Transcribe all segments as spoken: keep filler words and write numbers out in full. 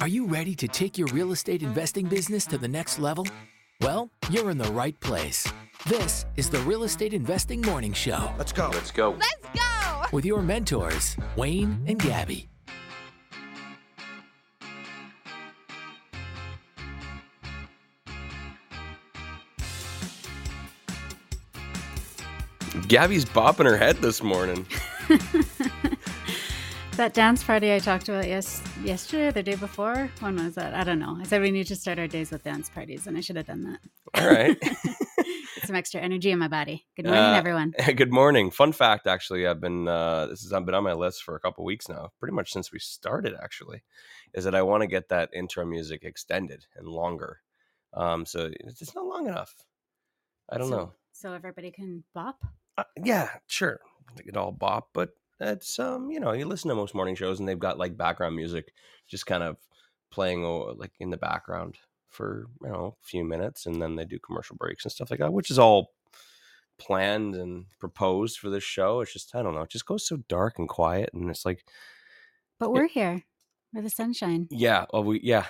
Are you ready to take your real estate investing business to the next level? Well, you're in the right place. This is the Real Estate Investing Morning Show. Let's go. Let's go. Let's go. With your mentors, Wayne and Gabby. Gabby's bopping her head this morning. That dance party I talked about yes, yesterday or the day before? When was that? I don't know. I said we need to start our days with dance parties, and I should have done that. All right. Some extra energy in my body. Good morning, uh, everyone. Good morning. Fun fact, actually, I've been uh, this is I've been on my list for a couple of weeks now, pretty much since we started, actually, is that I want to get that intro music extended and longer. Um, so it's not long enough. I don't so, know. So everybody can bop? Uh, yeah, sure. They could all bop, but it's, um, you know, you listen to most morning shows and they've got like background music just kind of playing like in the background for, you know, a few minutes. And then they do commercial breaks and stuff like that, which is all planned and proposed for this show. It's just, I don't know, it just goes so dark and quiet. And it's like, but we're it, here. We're the sunshine. Yeah. Well, we, yeah.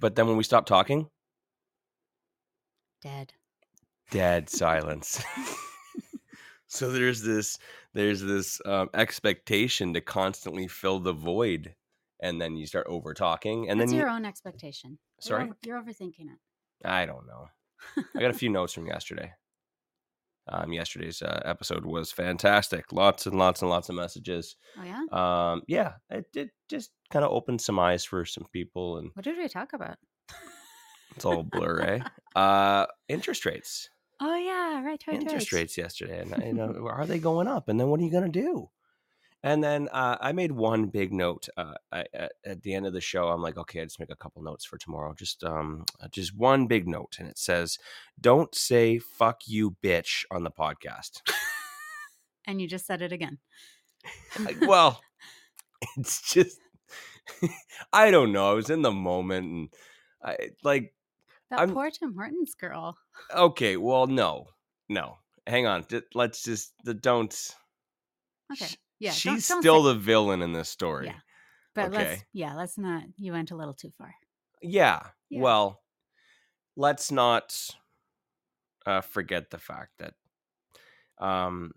But then when we stop talking, dead, dead silence. So there's this there's this um, expectation to constantly fill the void, and then you start over talking, and That's then your you... own expectation. Sorry, you're, over, you're overthinking it. I don't know. I got a few notes from yesterday. Um, yesterday's uh, episode was fantastic. Lots and lots and lots of messages. Oh yeah. Um, yeah, it did just kind of open some eyes for some people. And what did we talk about? It's all blur, eh? Uh, interest rates. Oh, yeah, right, right, interest right. rates yesterday. And, you know, are they going up? And then what are you going to do? And then uh, I made one big note uh, I, at, at the end of the show. I'm like, okay, I just make a couple notes for tomorrow. Just um, just one big note. And it says, don't say fuck you, bitch, on the podcast. And you just said it again. Like, well, it's just, I don't know. I was in the moment and I like. That I'm, poor Tim Hortons girl. Okay, well, no, no. Hang on. Let's just the don't. Okay. Yeah. She's don't, don't still say... the villain in this story. Yeah. But okay. let's yeah, let's not. You went a little too far. Yeah. yeah. Well, let's not uh, forget the fact that um,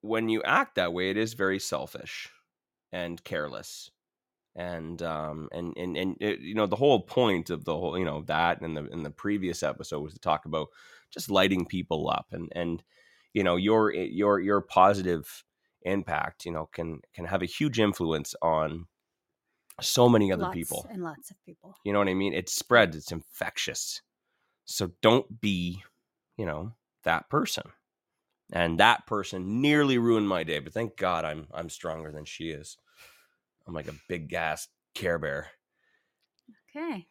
when you act that way, it is very selfish and careless. And, um, and, and, and, it, you know, the whole point of the whole, you know, that and the, in the previous episode was to talk about just lighting people up and, and, you know, your, your, your positive impact, you know, can, can have a huge influence on so many other lots people and lots of people, you know what I mean? It spreads, it's infectious. So don't be, you know, that person. And that person nearly ruined my day, but thank God I'm, I'm stronger than she is. I'm like a big gas Care Bear. Okay.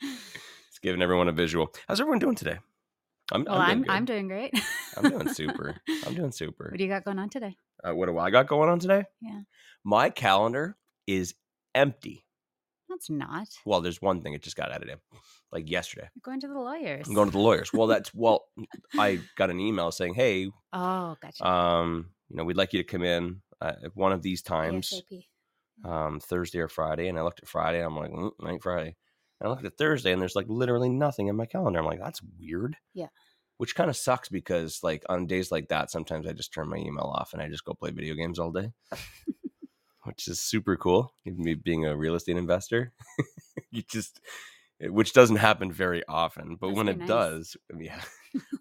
It's giving everyone a visual. How's everyone doing today? I'm well, I'm doing, I'm, I'm doing great. I'm doing super. I'm doing super. What do you got going on today? Uh, what do I got going on today? Yeah. My calendar is empty. That's not. Well, there's one thing. It just got added in. Like yesterday. You're going to the lawyers. I'm going to the lawyers. Well, that's, well, I got an email saying, hey. Oh, gotcha. Um, you know, we'd like you to come in. Uh, one of these times, um, Thursday or Friday, and I looked at Friday. And I'm like, mm, night Friday. And I looked at Thursday, and there's like literally nothing in my calendar. I'm like, that's weird. Yeah. Which kind of sucks because, like, on days like that, sometimes I just turn my email off and I just go play video games all day, which is super cool. Even me being a real estate investor, you just, which doesn't happen very often, but that's when it nice. does, yeah,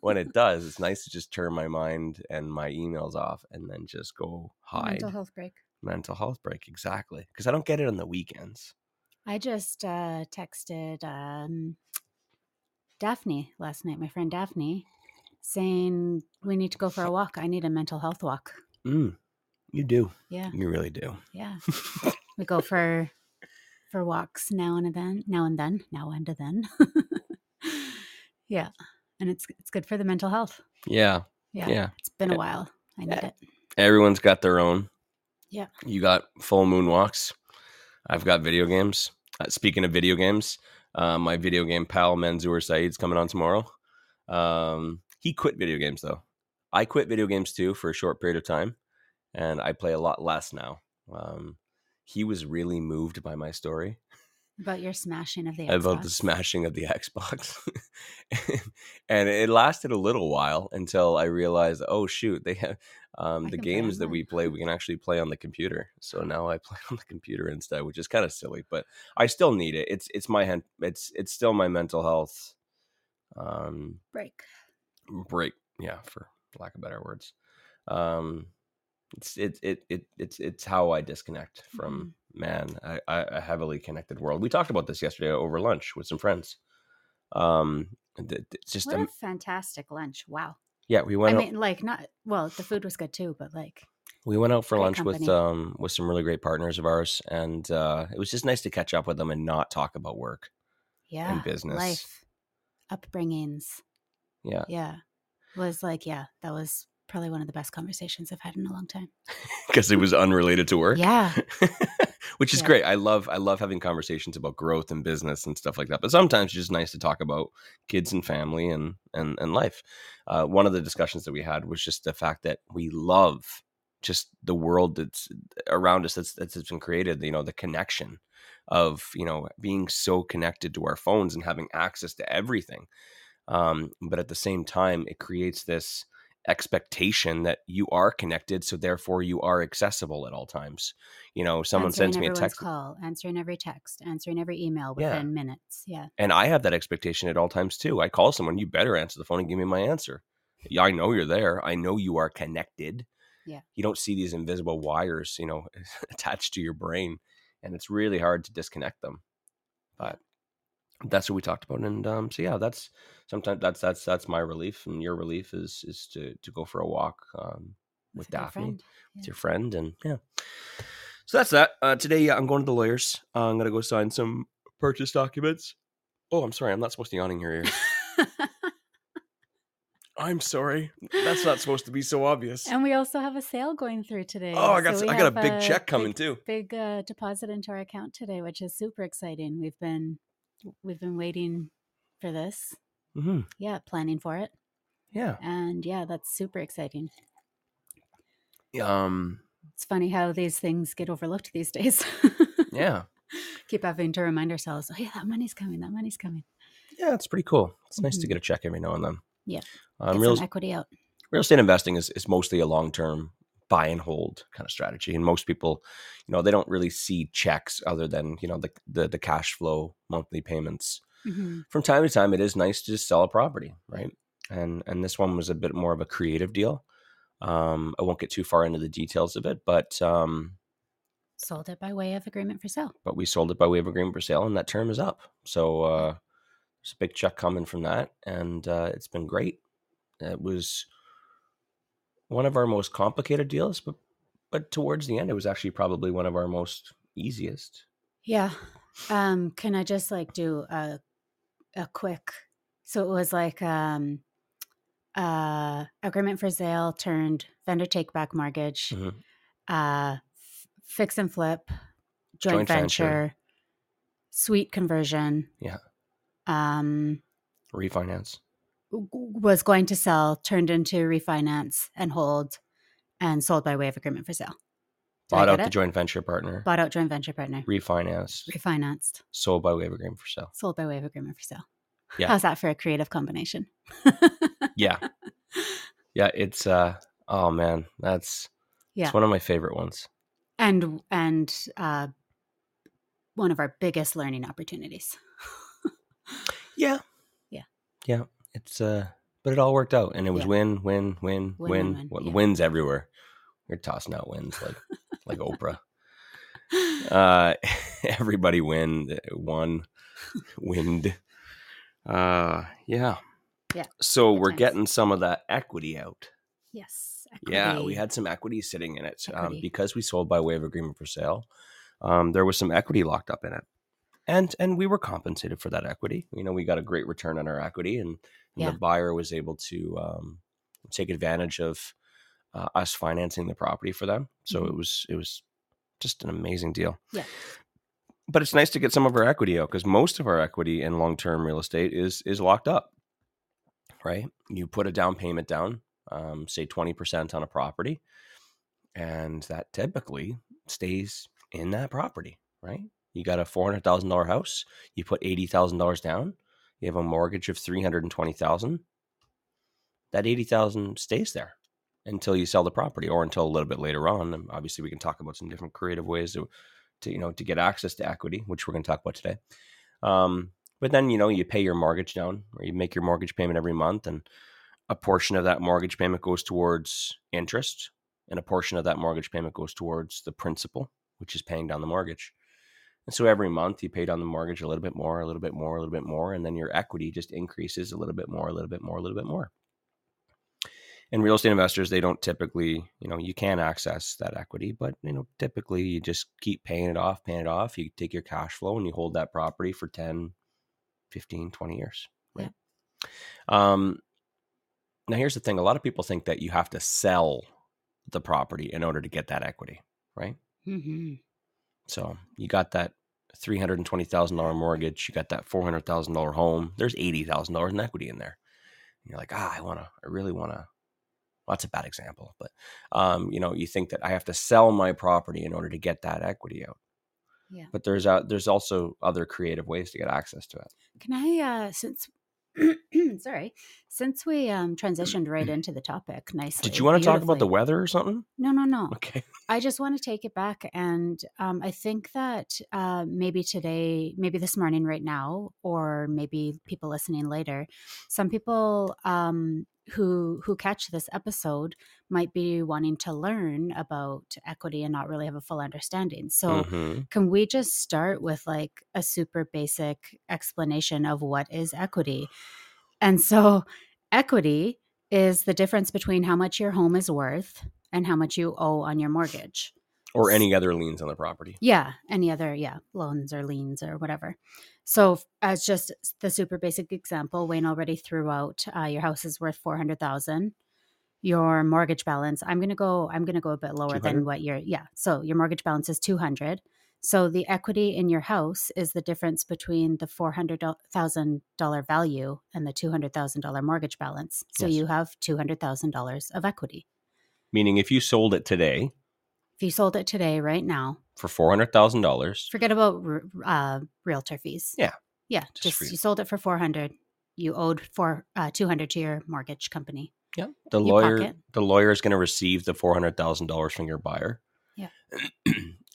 when it does, it's nice to just turn my mind and my emails off and then just go hide. Mental health break. Mental health break. Exactly. Because I don't get it on the weekends. I just uh, texted um, Daphne last night, my friend Daphne, saying we need to go for a walk. I need a mental health walk. Mm, you do. Yeah. You really do. Yeah. We go for... for walks now and then, now and then, now and then. Yeah. And it's it's good for the mental health. Yeah. Yeah. yeah. It's been a while. I need it. Everyone's got their own. Yeah. You got full moon walks. I've got video games. Uh, speaking of video games, uh, my video game pal, Manzoor Saeed's coming on tomorrow. Um, he quit video games, though. I quit video games, too, for a short period of time. And I play a lot less now. Um he was really moved by my story. About your smashing of the Xbox. About the smashing of the Xbox. And it lasted a little while until I realized, oh, shoot, they have um, the games that we play, we can actually play on the computer. So now I play on the computer instead, which is kind of silly, but I still need it. It's it's my it's it's still my mental health um, break. Break, yeah, for lack of better words. Um, it's it it it it's it's how I disconnect from. Mm-hmm. Man, I, I, a heavily connected world. We talked about this yesterday over lunch with some friends. Um, th- th- just what a um, fantastic lunch! Wow. Yeah, we went. I out, mean, like not well. The food was good too, but like we went out for lunch company. with um with some really great partners of ours, and uh, it was just nice to catch up with them and not talk about work. Yeah, and business, life, upbringings. Yeah, yeah, was like yeah, that was. Probably one of the best conversations I've had in a long time. Because it was unrelated to work? Yeah. Which is yeah. great. I love I love having conversations about growth and business and stuff like that. But sometimes it's just nice to talk about kids and family and, and, and life. Uh, one of the discussions that we had was just the fact that we love just the world that's around us that's that's been created, you know, the connection of, you know, being so connected to our phones and having access to everything. Um, but at the same time, it creates this expectation that you are connected, so therefore you are accessible at all times. You know, someone answering sends me a text, call, answering every text, answering every email within yeah. minutes. Yeah. And I have that expectation at all times too. I call someone, you better answer the phone and give me my answer. I know you're there. I know you are connected. Yeah. You don't see these invisible wires, you know, attached to your brain, and it's really hard to disconnect them. But that's what we talked about. And um, so, yeah, that's sometimes that's that's that's my relief. And your relief is is to to go for a walk um, with, with Daphne, yeah. with your friend. And yeah, so that's that. Uh, today, yeah, I'm going to the lawyers. Uh, I'm going to go sign some purchase documents. Oh, I'm sorry. I'm not supposed to be yawning here. I'm sorry. That's not supposed to be so obvious. And we also have a sale going through today. Oh, I got so I got a big a check coming big, too. Big uh, deposit into our account today, which is super exciting. We've been... We've been waiting for this. Mm-hmm. Yeah, planning for it. Yeah. And yeah, that's super exciting. Um, it's funny how these things get overlooked these days. Yeah. Keep having to remind ourselves, oh yeah, that money's coming, that money's coming. Yeah, it's pretty cool. It's mm-hmm. nice to get a check every now and then. Yeah. Um, get real, some equity out. Real estate investing is, is mostly a long-term buy and hold kind of strategy. And most people, you know, they don't really see checks other than, you know, the the, the cash flow monthly payments. Mm-hmm. From time to time, it is nice to just sell a property, right? And and this one was a bit more of a creative deal. Um, I won't get too far into the details of it, but... Um, sold it by way of agreement for sale. But we sold it by way of agreement for sale, and that term is up. So uh, there's a big check coming from that, and uh, it's been great. It was... one of our most complicated deals, but but towards the end, it was actually probably one of our most easiest. Yeah. Um, can I just like do a a quick? So it was like um, uh, agreement for sale turned vendor take back mortgage, mm-hmm. uh, f- fix and flip, joint, joint venture, venture, suite conversion, yeah, um, refinance. Was going to sell, turned into refinance and hold, and sold by way of agreement for sale. Did Bought out it? the joint venture partner. Bought out joint venture partner. Refinanced. Refinanced. Sold by way of agreement for sale. Sold by way of agreement for sale. Yeah. How's that for a creative combination? Yeah. Yeah. It's, uh, oh man, that's, yeah. It's one of my favorite ones. And, and, uh, one of our biggest learning opportunities. Yeah. Yeah. Yeah. It's uh, but it all worked out, and it was yeah. win, win, win, win, win, win. win yeah. Wins everywhere. We're tossing out wins like like Oprah. Uh, everybody win, won, wind. Uh, yeah, yeah. So Good we're times. getting some of that equity out. Yes. Equity. Yeah, we had some equity sitting in it um, because we sold by way of agreement for sale. Um, there was some equity locked up in it. And and we were compensated for that equity. You know, we got a great return on our equity, and, and yeah. the buyer was able to um, take advantage of uh, us financing the property for them. So mm-hmm. it was it was just an amazing deal. Yeah. But it's nice to get some of our equity out, because most of our equity in long-term real estate is is locked up, right? You put a down payment down, um, say twenty percent on a property, and that typically stays in that property, right? You got a four hundred thousand dollars house. You put eighty thousand dollars down. You have a mortgage of three hundred twenty thousand dollars. That eighty thousand dollars stays there until you sell the property, or until a little bit later on. And obviously, we can talk about some different creative ways to, to you know, to get access to equity, which we're going to talk about today. Um, but then, you know, you pay your mortgage down, or you make your mortgage payment every month, and a portion of that mortgage payment goes towards interest, and a portion of that mortgage payment goes towards the principal, which is paying down the mortgage. And so every month you pay down the mortgage a little bit more, a little bit more, a little bit more, and then your equity just increases a little bit more, a little bit more, a little bit more. And real estate investors, they don't typically, you know, you can access that equity, but, you know, typically you just keep paying it off, paying it off. You take your cash flow and you hold that property for ten, fifteen, twenty years. Right? Yeah. Um, now, here's the thing. A lot of people think that you have to sell the property in order to get that equity, right? Mm-hmm. So you got that three hundred twenty thousand dollars mortgage, you got that four hundred thousand dollars home, there's eighty thousand dollars in equity in there. And you're like, ah, I want to, I really want to, well, that's a bad example, but, um, you know, you think that I have to sell my property in order to get that equity out. Yeah. But there's a, there's also other creative ways to get access to it. Can I, uh, since, sorry, since we um, transitioned right into the topic nicely. Did you want to talk about the weather or something? No, no, no. Okay. I just want to take it back. And um, I think that uh, maybe today, maybe this morning right now, or maybe people listening later, some people um, who who catch this episode might be wanting to learn about equity and not really have a full understanding. So mm-hmm. Can we just start with like a super basic explanation of what is equity? And so equity is the difference between how much your home is worth and how much you owe on your mortgage. Or any other liens on the property. Yeah. Any other, yeah, loans or liens or whatever. So as just the super basic example, Wayne already threw out uh, your house is worth four hundred thousand dollars. Your mortgage balance, I'm going to go, I'm going to go a bit lower two hundred than what your, yeah. So your mortgage balance is two hundred. So the equity in your house is the difference between the four hundred thousand dollars value and the two hundred thousand dollars mortgage balance. So yes. You have two hundred thousand dollars of equity. Meaning if you sold it today. If you sold it today, right now. For four hundred thousand dollars. Forget about uh, realtor fees. Yeah. Yeah. Just, just you. you sold it for four hundred. You owed for uh, two hundred to your mortgage company. Yeah. The your lawyer pocket. The lawyer is going to receive the four hundred thousand dollars from your buyer. Yeah.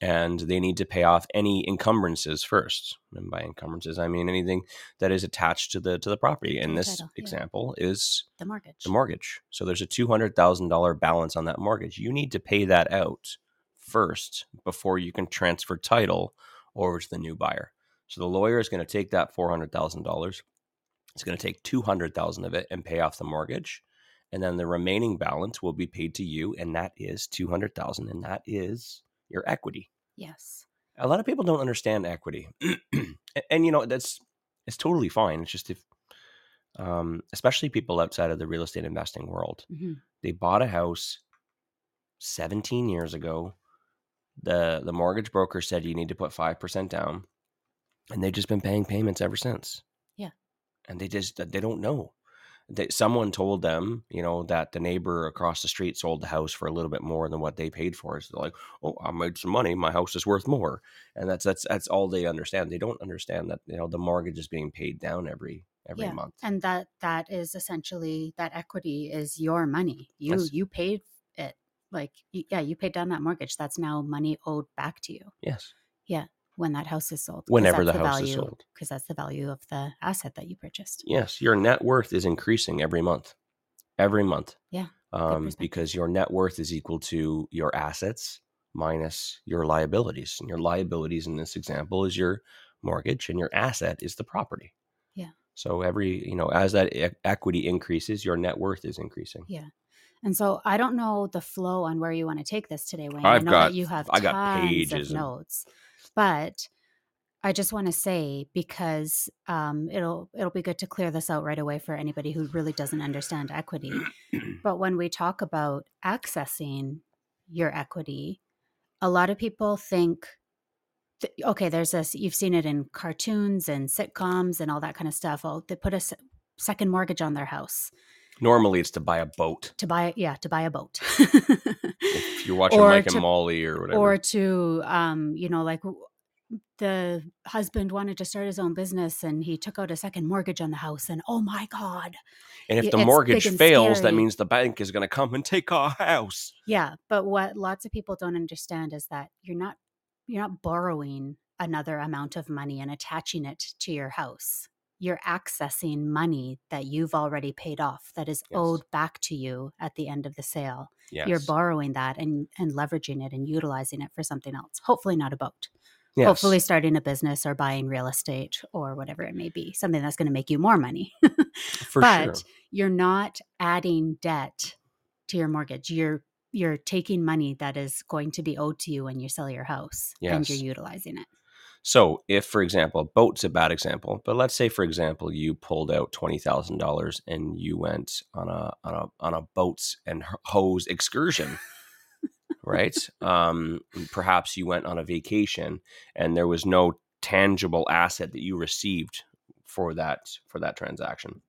And they need to pay off any encumbrances first. And by encumbrances, I mean anything that is attached to the to the property. And this title, example yeah. is the mortgage. The mortgage. So there's a two hundred thousand dollars balance on that mortgage. You need to pay that out first before you can transfer title over to the new buyer. So the lawyer is going to take that four hundred thousand dollars. It's going to take two hundred thousand dollars of it and pay off the mortgage. And then the remaining balance will be paid to you, and that is two hundred thousand dollars, and that is your equity. Yes. A lot of people don't understand equity. And, you know, that's it's totally fine. It's just if, um, especially people outside of the real estate investing world, mm-hmm. They bought a house seventeen years ago. The the mortgage broker said you need to put five percent down, and they've just been paying payments ever since. Yeah. And they just, they don't know. That someone told them, you know, that the neighbor across the street sold the house for a little bit more than what they paid for. So they're like, oh, I made some money. My house is worth more. And that's that's that's all they understand. They don't understand that, you know, the mortgage is being paid down every every yeah. month. And that that is essentially, that equity is your money. You that's, you paid it. Like, yeah, you paid down that mortgage. That's now money owed back to you. Yes. Yeah. When that house is sold. Whenever the, the house value, is sold. Because that's the value of the asset that you purchased. Yes. Your net worth is increasing every month. Every month. Yeah. Um, because your net worth is equal to your assets minus your liabilities. And your liabilities in this example is your mortgage, and your asset is the property. Yeah. So every, you know, as that e- equity increases, your net worth is increasing. Yeah. And so I don't know the flow on where you want to take this today, Wayne. I've I know got, that you have I got pages of notes. And... But I just want to say, because um, it'll it'll be good to clear this out right away for anybody who really doesn't understand equity. But when we talk about accessing your equity, a lot of people think, th- okay, there's this. You've seen it in cartoons and sitcoms and all that kind of stuff. Oh, they put a se- second mortgage on their house. Normally it's to buy a boat. To buy, yeah, to buy a boat. If you're watching or Mike to, and Molly or whatever. Or to, um, you know, like the husband wanted to start his own business and he took out a second mortgage on the house and oh my God. And if the mortgage fails, scary. That means the bank is going to come and take our house. Yeah. But what lots of people don't understand is that you're not, you're not borrowing another amount of money and attaching it to your house. You're accessing money that you've already paid off that is yes. owed back to you at the end of the sale. Yes. You're borrowing that and, and leveraging it and utilizing it for something else. Hopefully not a boat. Yes. Hopefully starting a business or buying real estate or whatever it may be. Something that's going to make you more money. For but sure. You're not adding debt to your mortgage. You're you're taking money that is going to be owed to you when you sell your house yes. and you're utilizing it. So if, for example, a boat's a bad example, but let's say, for example, you pulled out twenty thousand dollars and you went on a on a on a boats and hose excursion, right? Um, perhaps you went on a vacation and there was no tangible asset that you received for that for that transaction.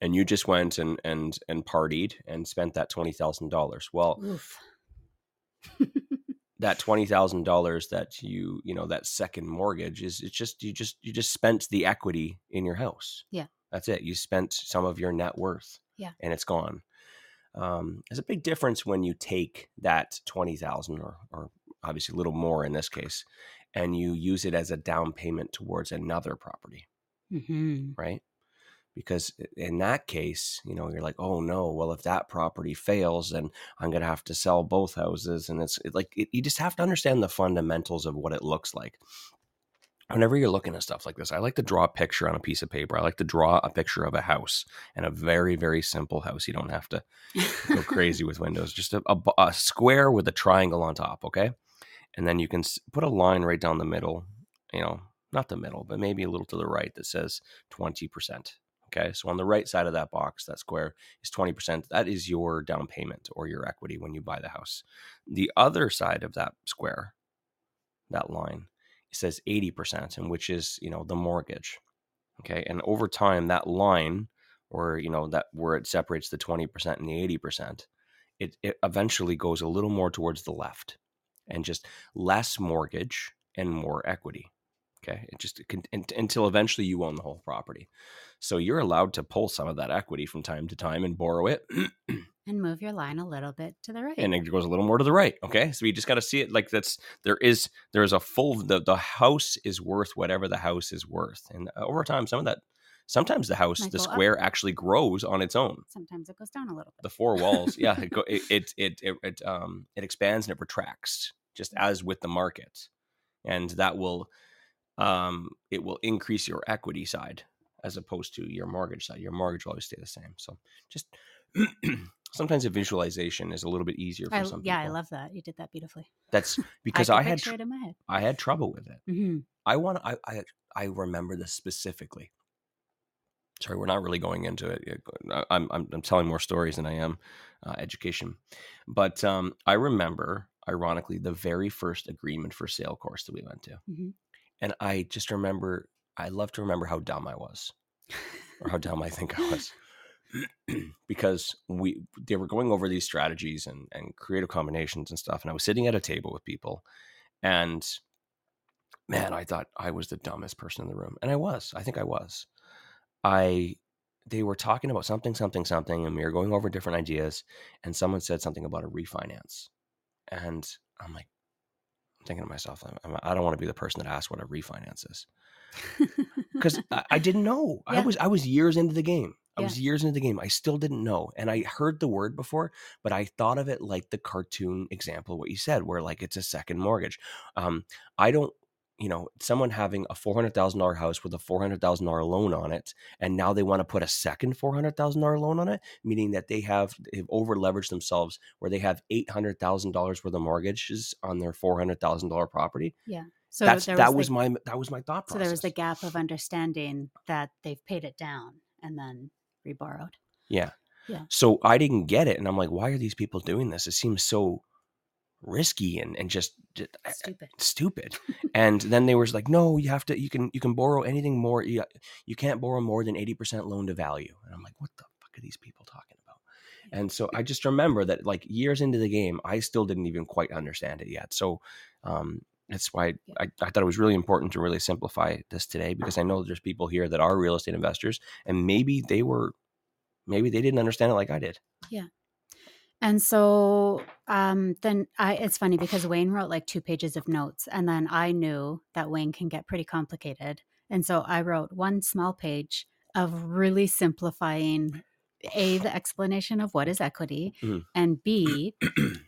And you just went and and and partied and spent that twenty thousand dollars. Well, oof. That twenty thousand dollars that you, you know, that second mortgage is, it's just, you just, you just spent the equity in your house. Yeah. That's it. You spent some of your net worth. Yeah. And it's gone. Um, there's a big difference when you take that twenty thousand or, or obviously a little more in this case, and you use it as a down payment towards another property. Mm-hmm. Right. Because in that case, you know, you're like, oh no, well, if that property fails, then I'm going to have to sell both houses. And it's like, it, you just have to understand the fundamentals of what it looks like. Whenever you're looking at stuff like this, I like to draw a picture on a piece of paper. I like to draw a picture of a house, and a very, very simple house. You don't have to go crazy with windows, just a, a, a square with a triangle on top. Okay. And then you can put a line right down the middle, you know, not the middle, but maybe a little to the right that says twenty percent. Okay, so on the right side of that box, that square is twenty percent. That is your down payment or your equity when you buy the house. The other side of that square, that line, it says eighty percent, and which is, you know, the mortgage. Okay, and over time, that line, or, you know, that where it separates the twenty percent and the eighty percent, it, it eventually goes a little more towards the left, and just less mortgage and more equity. Okay, it just it can, until eventually you own the whole property. So you're allowed to pull some of that equity from time to time and borrow it. And move your line a little bit to the right. And it goes a little more to the right. Okay, so you just got to see it like that's, there is, there is a full, the, the house is worth whatever the house is worth. And over time, some of that, sometimes the house, the square up. Actually grows on its own. Sometimes it goes down a little bit. The four walls, yeah, it, go, it, it, it, it, it, um, it expands and it retracts, just as with the market. And that will... Um, it will increase your equity side as opposed to your mortgage side. Your mortgage will always stay the same. So just sometimes a visualization is a little bit easier for I, some yeah, people. Yeah, I love that. You did that beautifully. That's because I, I had tr- it in my head. I had trouble with it. Mm-hmm. I want I, I I remember this specifically. Sorry, we're not really going into it. I'm I'm, I'm telling more stories than I am uh, education, but um, I remember ironically the very first agreement for sale course that we went to. Mm-hmm. And I just remember, I love to remember how dumb I was, or how dumb I think I was, because we they were going over these strategies and, and creative combinations and stuff. And I was sitting at a table with people, and man, I thought I was the dumbest person in the room. And I was, I think I was. I they were talking about something, something, something, and we were going over different ideas. And someone said something about a refinance, and I'm like, thinking to myself, I don't want to be the person that asks what a refinance is, because I, I didn't know. Yeah. I was I was years into the game. I yeah. was years into the game. I still didn't know, and I heard the word before, but I thought of it like the cartoon example of what you said, where like it's a second mortgage. Um, I don't, you know, someone having a four hundred thousand dollar house with a four hundred thousand dollar loan on it, and now they want to put a second four hundred thousand dollar loan on it, meaning that they have they've over leveraged themselves where they have eight hundred thousand dollars worth of mortgages on their four hundred thousand dollar property. Yeah, so that's, was that the, was my that was my thought process. So there was the gap of understanding that they've paid it down and then reborrowed. Yeah, yeah. So I didn't get it, and I'm like, why are these people doing this? It seems so risky and and just, just stupid stupid and then they were just like, no, you have to you can you can borrow anything more, you, you can't borrow more than eighty percent loan to value. And I'm like, what the fuck are these people talking about? And so I just remember that, like, years into the game, I still didn't even quite understand it yet. So um, that's why I, I thought it was really important to really simplify this today, because I know there's people here that are real estate investors, and maybe they were, maybe they didn't understand it like I did. Yeah. And so um, then I, it's funny because Wayne wrote like two pages of notes, and then I knew that Wayne can get pretty complicated. And so I wrote one small page of really simplifying A, the explanation of what is equity, mm. and B,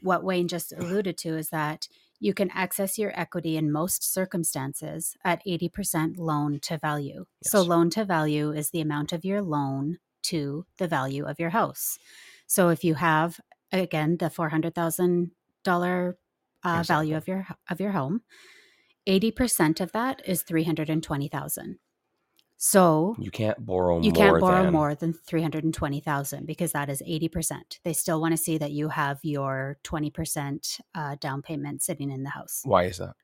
what Wayne just alluded to is that you can access your equity in most circumstances at eighty percent loan to value. Yes. So loan to value is the amount of your loan to the value of your house. So if you have, again, the four hundred thousand dollars uh, exactly. value of your of your home, eighty percent of that is three hundred twenty thousand dollars. So you can't borrow you more can't borrow than, more than three hundred twenty thousand dollars, because that is eighty percent. They still want to see that you have your twenty percent uh, down payment sitting in the house. Why is that?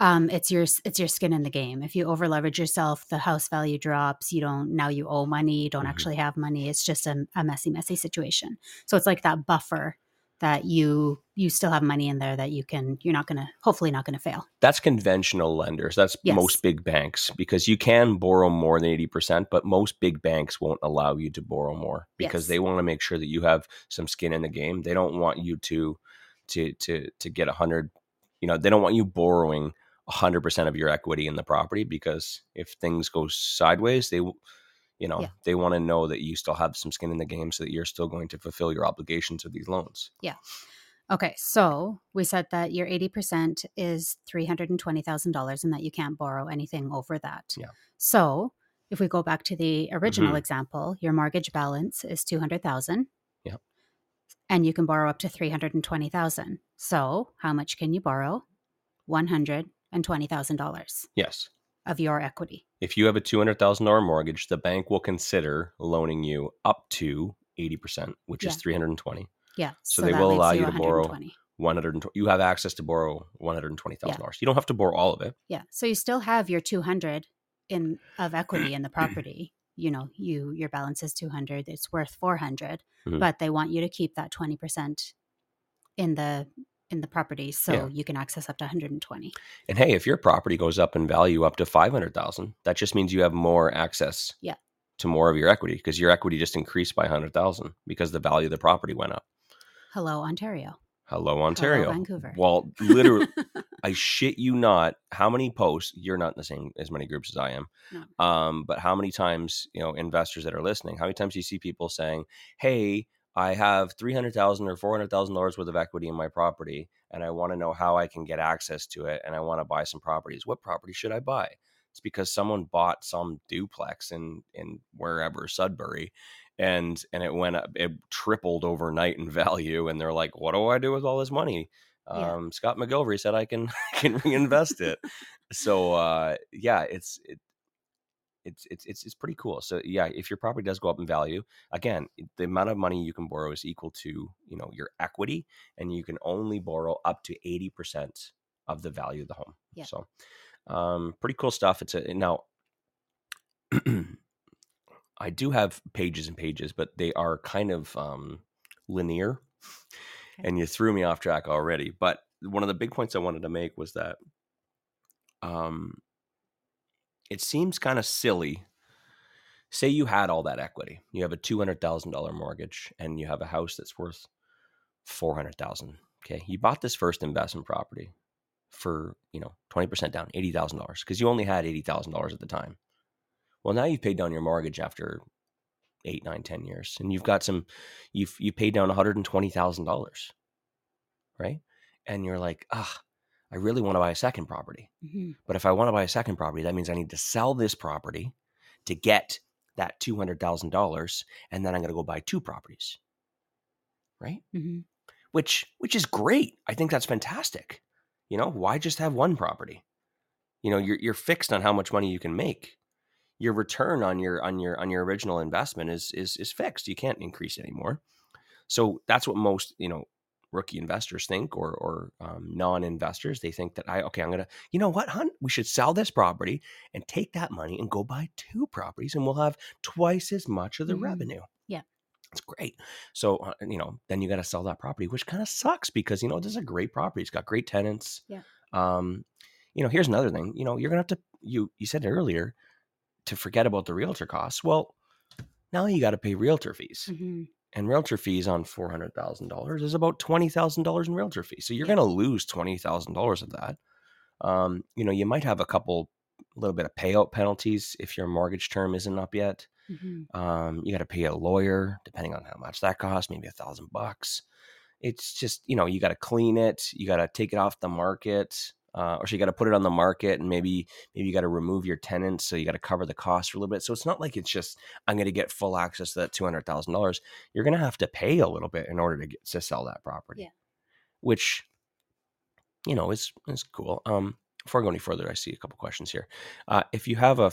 Um, it's your it's your skin in the game. If you over leverage yourself, the house value drops. You don't now you owe money. You don't mm-hmm. actually have money. It's just a, a messy, messy situation. So it's like that buffer that you you still have money in there that you can, you're not going to, hopefully not going to fail. That's conventional lenders. That's yes. most big banks, because you can borrow more than eighty percent, but most big banks won't allow you to borrow more, because yes. they want to make sure that you have some skin in the game. They don't want you to, to, to, to get a hundred, you know, they don't want you borrowing a hundred percent of your equity in the property, because if things go sideways, they will, you know, yeah. they want to know that you still have some skin in the game, so that you're still going to fulfill your obligations of these loans. Yeah. Okay. So we said that your eighty percent is three hundred twenty thousand dollars, and that you can't borrow anything over that. Yeah. So if we go back to the original mm-hmm. example, your mortgage balance is two hundred thousand dollars. Yeah. And you can borrow up to three hundred twenty thousand dollars. So how much can you borrow? one hundred twenty thousand dollars. Yes. Of your equity. If you have a two hundred thousand dollars mortgage, the bank will consider loaning you up to eighty percent, which yeah. is three hundred twenty. Yeah. So, so they will allow you, you to borrow one hundred twenty. You have access to borrow one hundred twenty thousand dollars. Yeah. You don't have to borrow all of it. Yeah. So you still have your two hundred in of equity in the property. You know, you your balance is two hundred, it's worth four hundred, mm-hmm. but they want you to keep that twenty percent in the in the property, so yeah. you can access up to one hundred twenty. And hey, if your property goes up in value up to five hundred thousand, that just means you have more access yeah. to more of your equity, because your equity just increased by one hundred thousand because the value of the property went up. Hello, Ontario. Hello, Ontario. Hello, Vancouver. Well, literally, I shit you not, how many posts, you're not in the same as many groups as I am, no. um, but how many times, you know, investors that are listening, how many times do you see people saying, hey, I have three hundred thousand dollars or four hundred thousand dollars worth of equity in my property, and I want to know how I can get access to it, and I want to buy some properties. What property should I buy? It's because someone bought some duplex in, in wherever, Sudbury, and and it went up, it tripled overnight in value, and they're like, what do I do with all this money? Yeah. Um, Scott McGilvery said I can I can reinvest it. So uh, yeah, it's it, It's it's it's it's pretty cool. So yeah, if your property does go up in value, again, the amount of money you can borrow is equal to, you know, your equity, and you can only borrow up to eighty percent of the value of the home. Yeah. So, um, pretty cool stuff. It's a now. I do have pages and pages, but they are kind of um, linear, okay. and you threw me off track already. But one of the big points I wanted to make was that, um. It seems kind of silly. Say you had all that equity. You have a two hundred thousand dollars mortgage, and you have a house that's worth four hundred thousand dollars. Okay. You bought this first investment property for, you know, twenty percent down, eighty thousand dollars, because you only had eighty thousand dollars at the time. Well, now you've paid down your mortgage after eight, nine, ten years, and you've got some, you've, you paid down one hundred twenty thousand dollars, right? And you're like, ah, I really want to buy a second property. Mm-hmm. But if I want to buy a second property, that means I need to sell this property to get that two hundred thousand dollars. And then I'm going to go buy two properties. Right. Mm-hmm. Which, which is great. I think that's fantastic. You know, why just have one property? You know, you're, you're fixed on how much money you can make. Your return on your, on your, on your original investment is, is, is fixed. You can't increase anymore. So that's what most, you know, rookie investors think, or or um, non-investors, they think that I okay, I'm gonna, you know what, hun, we should sell this property and take that money and go buy two properties, and we'll have twice as much of the mm-hmm. revenue. Yeah, It's great. So, uh, you know, then you got to sell that property, which kind of sucks because, you know, this is a great property. It's got great tenants. Yeah. Um, you know, here's another thing, you know, you're going to have to, you, you said earlier to forget about the realtor costs. Well, now you got to pay realtor fees mm-hmm. and realtor fees on four hundred thousand dollars is about twenty thousand dollars in realtor fees. So you're yeah. going to lose twenty thousand dollars of that. Um, you know, you might have a couple, a little bit of payout penalties if your mortgage term isn't up yet. Mm-hmm. Um, you got to pay a lawyer, depending on how much that costs, maybe a thousand bucks. It's just, you know, you got to clean it. You got to take it off the market uh, or so you got to put it on the market and maybe, maybe you got to remove your tenants. So you got to cover the cost for a little bit. So it's not like it's just, I'm going to get full access to that two hundred thousand dollars. You're going to have to pay a little bit in order to get to sell that property, yeah. which, you know, is, is cool. Um, before I go any further, I see a couple questions here. Uh, if you have a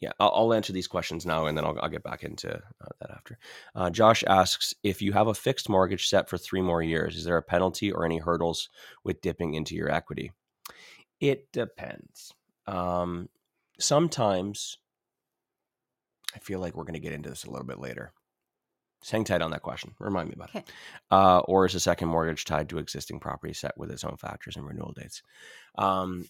Yeah, I'll answer these questions now, and then I'll, I'll get back into uh, that after. Uh, Josh asks, if you have a fixed mortgage set for three more years, is there a penalty or any hurdles with dipping into your equity? It depends. Um, sometimes, I feel like we're going to get into this a little bit later. Just hang tight on that question. Remind me about okay. it. Uh, or is a second mortgage tied to existing property set with its own factors and renewal dates? Um,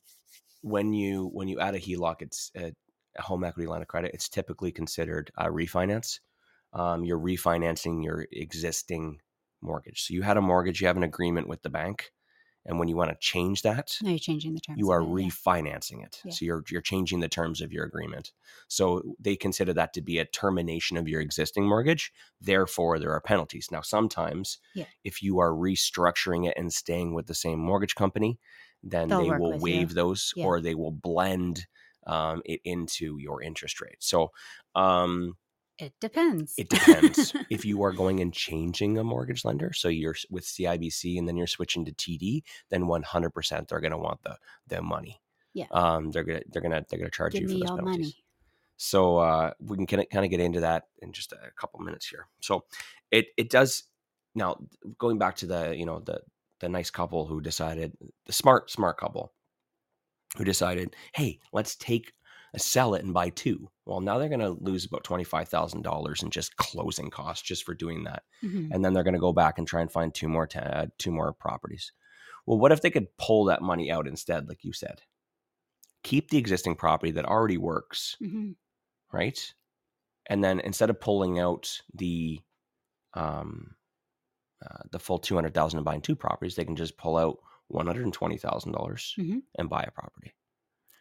when you when you add a H E L O C, it's uh, a home equity line of credit, it's typically considered a refinance. Um, you're refinancing your existing mortgage. So you had a mortgage, you have an agreement with the bank. And when you want to change that, now you're changing the terms. You are it, refinancing yeah. it. Yeah. So you're, you're changing the terms of your agreement. So they consider that to be a termination of your existing mortgage. Therefore, there are penalties. Now, sometimes yeah. if you are restructuring it and staying with the same mortgage company, then They'll they will waive you. those yeah. or they will blend Um, it into your interest rate. So um, it depends. It depends. If you are going and changing a mortgage lender, so you're with C I B C and then you're switching to T D, then one hundred percent they're going to want the the money. Yeah. Um. They're gonna they're gonna they're gonna charge Give you for me those all penalties. Money. So uh, we can kind of get into that in just a couple minutes here. So it it does now going back to the you know the the nice couple who decided the smart smart couple. who decided, hey, let's take a sell it and buy two. Well, now they're going to lose about twenty-five thousand dollars in just closing costs just for doing that. Mm-hmm. And then they're going to go back and try and find two more, ten, uh, two more properties. Well, what if they could pull that money out instead, like you said, keep the existing property that already works, mm-hmm. right? And then instead of pulling out the, um, uh, the full two hundred thousand dollars and buying two properties, they can just pull out one hundred twenty thousand dollars mm-hmm. and buy a property.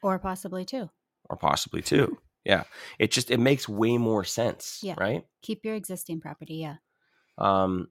Or possibly two. Or possibly two. Yeah. It just, it makes way more sense. Yeah. Right? Keep your existing property. Yeah. Um,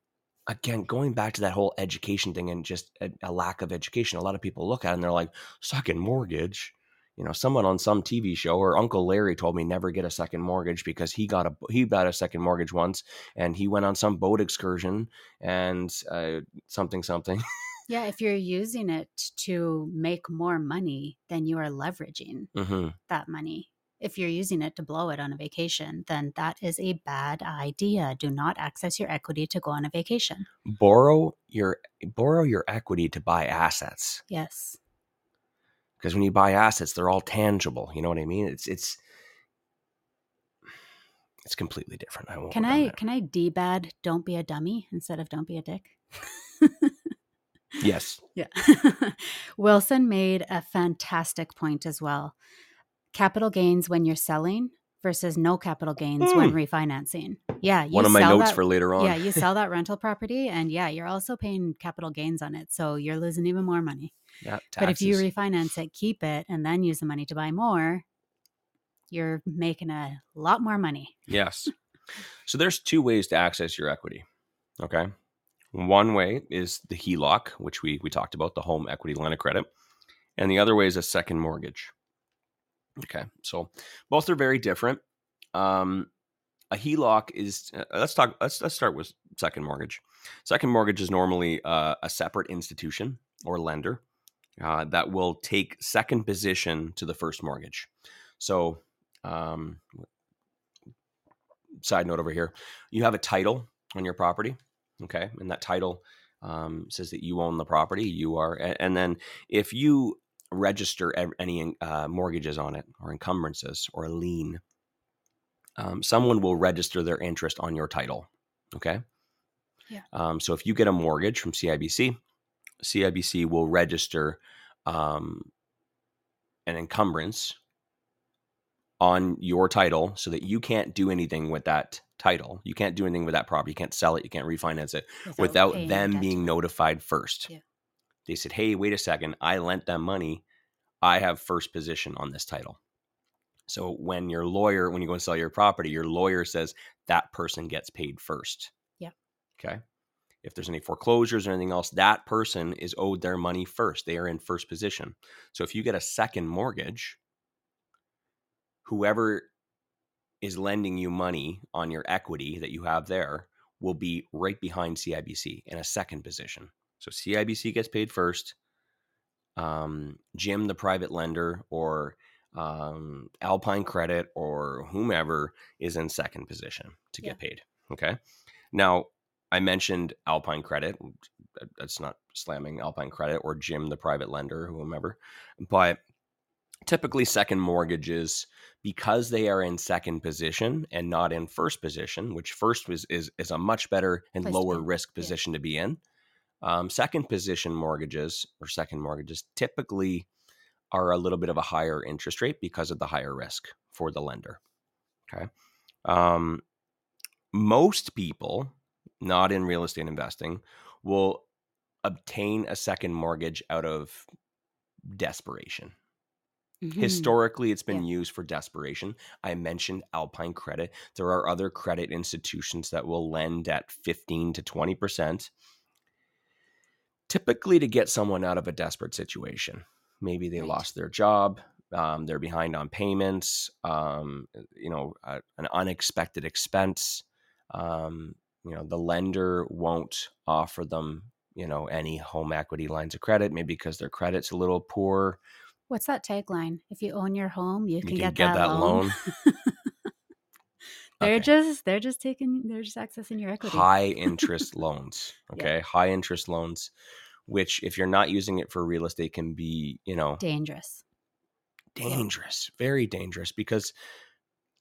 again, going back to that whole education thing and just a, a lack of education, a lot of people look at it and they're like, second mortgage. You know, someone on some T V show or Uncle Larry told me never get a second mortgage because he got a he got a second mortgage once and he went on some boat excursion and uh, something, something. Yeah, if you're using it to make more money, then you are leveraging mm-hmm. that money. If you're using it to blow it on a vacation, then that is a bad idea. Do not access your equity to go on a vacation. Borrow your borrow your equity to buy assets. Yes. Because when you buy assets, they're all tangible. You know what I mean? It's it's it's completely different. I won't Can I can I debad don't be a dummy instead of don't be a dick? Yes. Yeah. Wilson made a fantastic point as well. Capital gains when you're selling versus no capital gains mm. when refinancing. Yeah. You One of my notes that, for later on. Yeah. You sell that rental property and yeah, you're also paying capital gains on it. So you're losing even more money. Yeah. Taxes. But if you refinance it, keep it, and then use the money to buy more, you're making a lot more money. Yes. So there's two ways to access your equity. Okay. One way is the H E L O C, which we we talked about, the home equity line of credit. And the other way is a second mortgage. Okay. So both are very different. Um, a H E L O C is, uh, let's talk, let's, let's start with second mortgage. Second mortgage is normally uh, a separate institution or lender uh, that will take second position to the first mortgage. So um, side note over here, you have a title on your property. Okay. And that title um, says that you own the property. You are. And, and then if you register any uh, mortgages on it or encumbrances or a lien, um, someone will register their interest on your title. Okay. Yeah. Um, so if you get a mortgage from C I B C, C I B C will register um, an encumbrance on your title so that you can't do anything with that title. You can't do anything with that property. You can't sell it. You can't refinance it without, without them being notified first. Yeah. They said, hey, wait a second. I lent them money. I have first position on this title. So when your lawyer, when you go and sell your property, your lawyer says that person gets paid first. Yeah. Okay. If there's any foreclosures or anything else, that person is owed their money first. They are in first position. So if you get a second mortgage, whoever is lending you money on your equity that you have there will be right behind C I B C in a second position. So C I B C gets paid first. Um, Jim, the private lender, or um, Alpine Credit, or whomever is in second position to get yeah. paid. Okay. Now, I mentioned Alpine Credit. That's not slamming Alpine Credit or Jim, the private lender, whomever. But typically second mortgages, because they are in second position and not in first position, which first is, is, is a much better and Place lower risk position yeah. to be in. Um, second position mortgages or second mortgages typically are a little bit of a higher interest rate because of the higher risk for the lender. Okay. Um, most people, not in real estate investing, will obtain a second mortgage out of desperation. Mm-hmm. Historically, it's been yeah. used for desperation. I mentioned Alpine Credit. There are other credit institutions that will lend at fifteen to twenty percent, typically to get someone out of a desperate situation. Maybe they right. lost their job. Um, they're behind on payments, um, you know, uh, an unexpected expense. Um, you know, the lender won't offer them, you know, any home equity lines of credit, maybe because their credit's a little poor. What's that tagline? If you own your home, you can, you can get, get that, that loan. loan. they're okay. just they're just taking they're just accessing your equity. High interest loans, okay? Yeah. High interest loans, which if you're not using it for real estate can be, you know, dangerous. Dangerous, very dangerous, because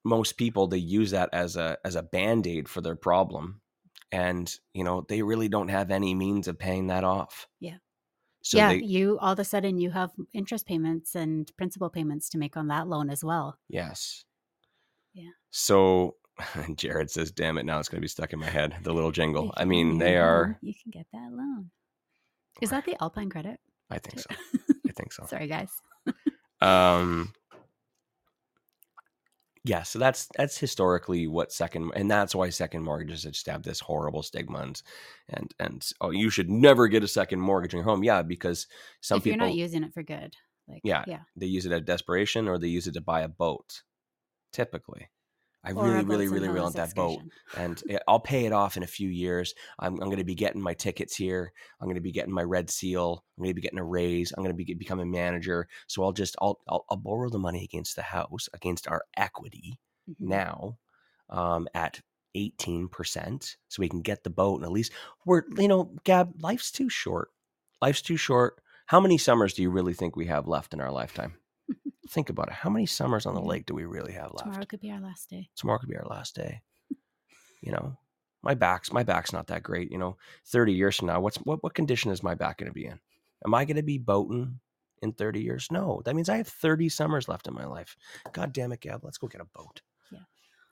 most people, they use that as a as a band-aid for their problem, and you know, they really don't have any means of paying that off. Yeah. So yeah, they, you all of a sudden you have interest payments and principal payments to make on that loan as well. Yes. Yeah. So Jared says, damn it, now it's going to be stuck in my head, the little jingle. Can, I mean, they are. You can get that loan. Is that the Alpine Credit? I think so. I think so. Sorry, guys. um. Yeah, so that's that's historically what second, and that's why second mortgages just have this horrible stigma, and and, and oh, you should never get a second mortgage in your home. Yeah, because some if people, you're not using it for good. Like, yeah, yeah, they use it out of desperation, or they use it to buy a boat. Typically, I or really, really, really, really want that boat, and I'll pay it off in a few years. I'm I'm going to be getting my tickets here. I'm going to be getting my red seal. I'm going to be getting a raise. I'm going to be become a manager. So I'll just I'll I'll, I'll borrow the money against the house, against our equity mm-hmm. now, um, at eighteen percent, so we can get the boat, and at least we're you know, Gab, life's too short. Life's too short. How many summers do you really think we have left in our lifetime? Think about it. How many summers on the lake do we really have left? Tomorrow could be our last day. Tomorrow could be our last day. You know, my back's my back's not that great. You know, thirty years from now, what's what what condition is my back going to be in? Am I going to be boating in thirty years? No, that means I have thirty summers left in my life. God damn it, Gab, let's go get a boat. Yeah,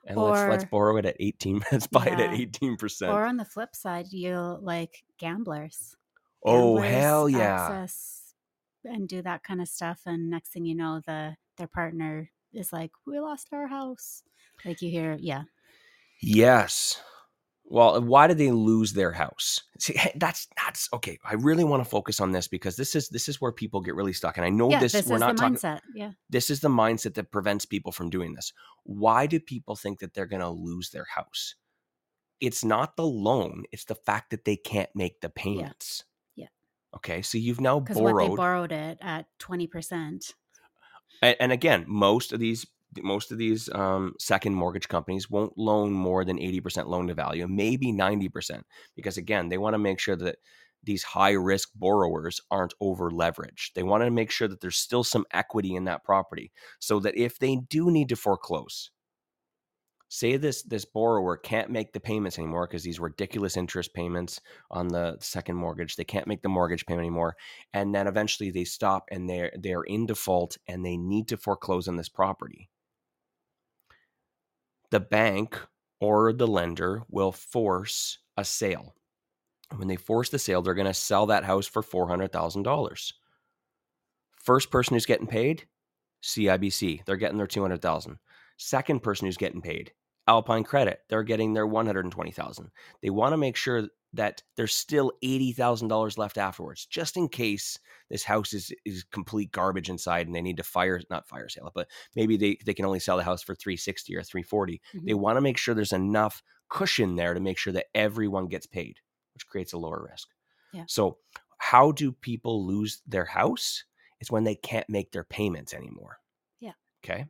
and or, let's let's borrow it at eighteen. Let's buy yeah. it at eighteen percent. Or on the flip side, you'll like gamblers. Oh gamblers, hell yeah. Access. And do that kind of stuff, and next thing you know, the their partner is like, we lost our house. Like you hear, yeah. Yes. Well, why did they lose their house? See, that's that's okay. I really want to focus on this because this is this is where people get really stuck. And I know yeah, this, this we're is not the talking, mindset. Yeah. This is the mindset that prevents people from doing this. Why do people think that they're gonna lose their house? It's not the loan, it's the fact that they can't make the payments. Yeah. Okay, so you've now borrowed. Because they borrowed it at twenty percent. And, and again, most of these, most of these um, second mortgage companies won't loan more than eighty percent loan to value, maybe ninety percent, because again, they want to make sure that these high risk borrowers aren't over leveraged. They want to make sure that there's still some equity in that property, so that if they do need to foreclose, say this this borrower can't make the payments anymore because these ridiculous interest payments on the second mortgage, they can't make the mortgage payment anymore, and then eventually they stop and they're they're in default and they need to foreclose on this property. The bank or the lender will force a sale. When they force the sale, they're going to sell that house for four hundred thousand dollars. First person who's getting paid, C I B C, they're getting their two hundred thousand dollars. Second person who's getting paid, Alpine Credit, they're getting their one hundred twenty thousand dollars. They want to make sure that there's still eighty thousand dollars left afterwards, just in case this house is, is complete garbage inside and they need to fire, not fire sale it, but maybe they, they can only sell the house for three sixty or three forty. Mm-hmm. They want to make sure there's enough cushion there to make sure that everyone gets paid, which creates a lower risk. Yeah. So how do people lose their house? It's when they can't make their payments anymore. Yeah. Okay.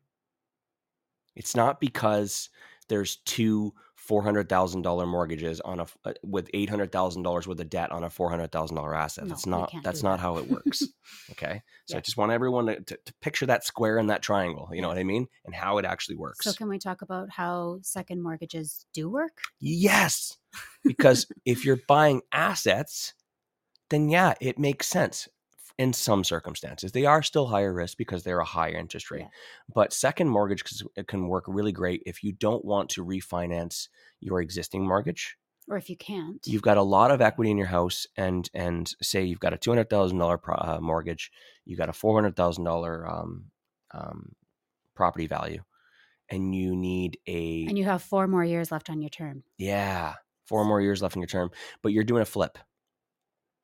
It's not because there's two four hundred thousand dollars mortgages on a with eight hundred thousand dollars worth of debt on a four hundred thousand dollars asset. No, that's not that's not that. how it works. Okay. So yeah. I just want everyone to, to, to picture that square and that triangle, you know what I mean? And how it actually works. So can we talk about how second mortgages do work? Yes. Because if you're buying assets, then yeah, it makes sense. In some circumstances, they are still higher risk because they're a higher interest rate. Yeah. But second mortgage can work really great if you don't want to refinance your existing mortgage. Or if you can't. You've got a lot of equity in your house and and say you've got a two hundred thousand dollars uh, mortgage, you got a four hundred thousand dollars um, um, property value, and you need a... And you have four more years left on your term. Yeah, four more years left on your term, but you're doing a flip.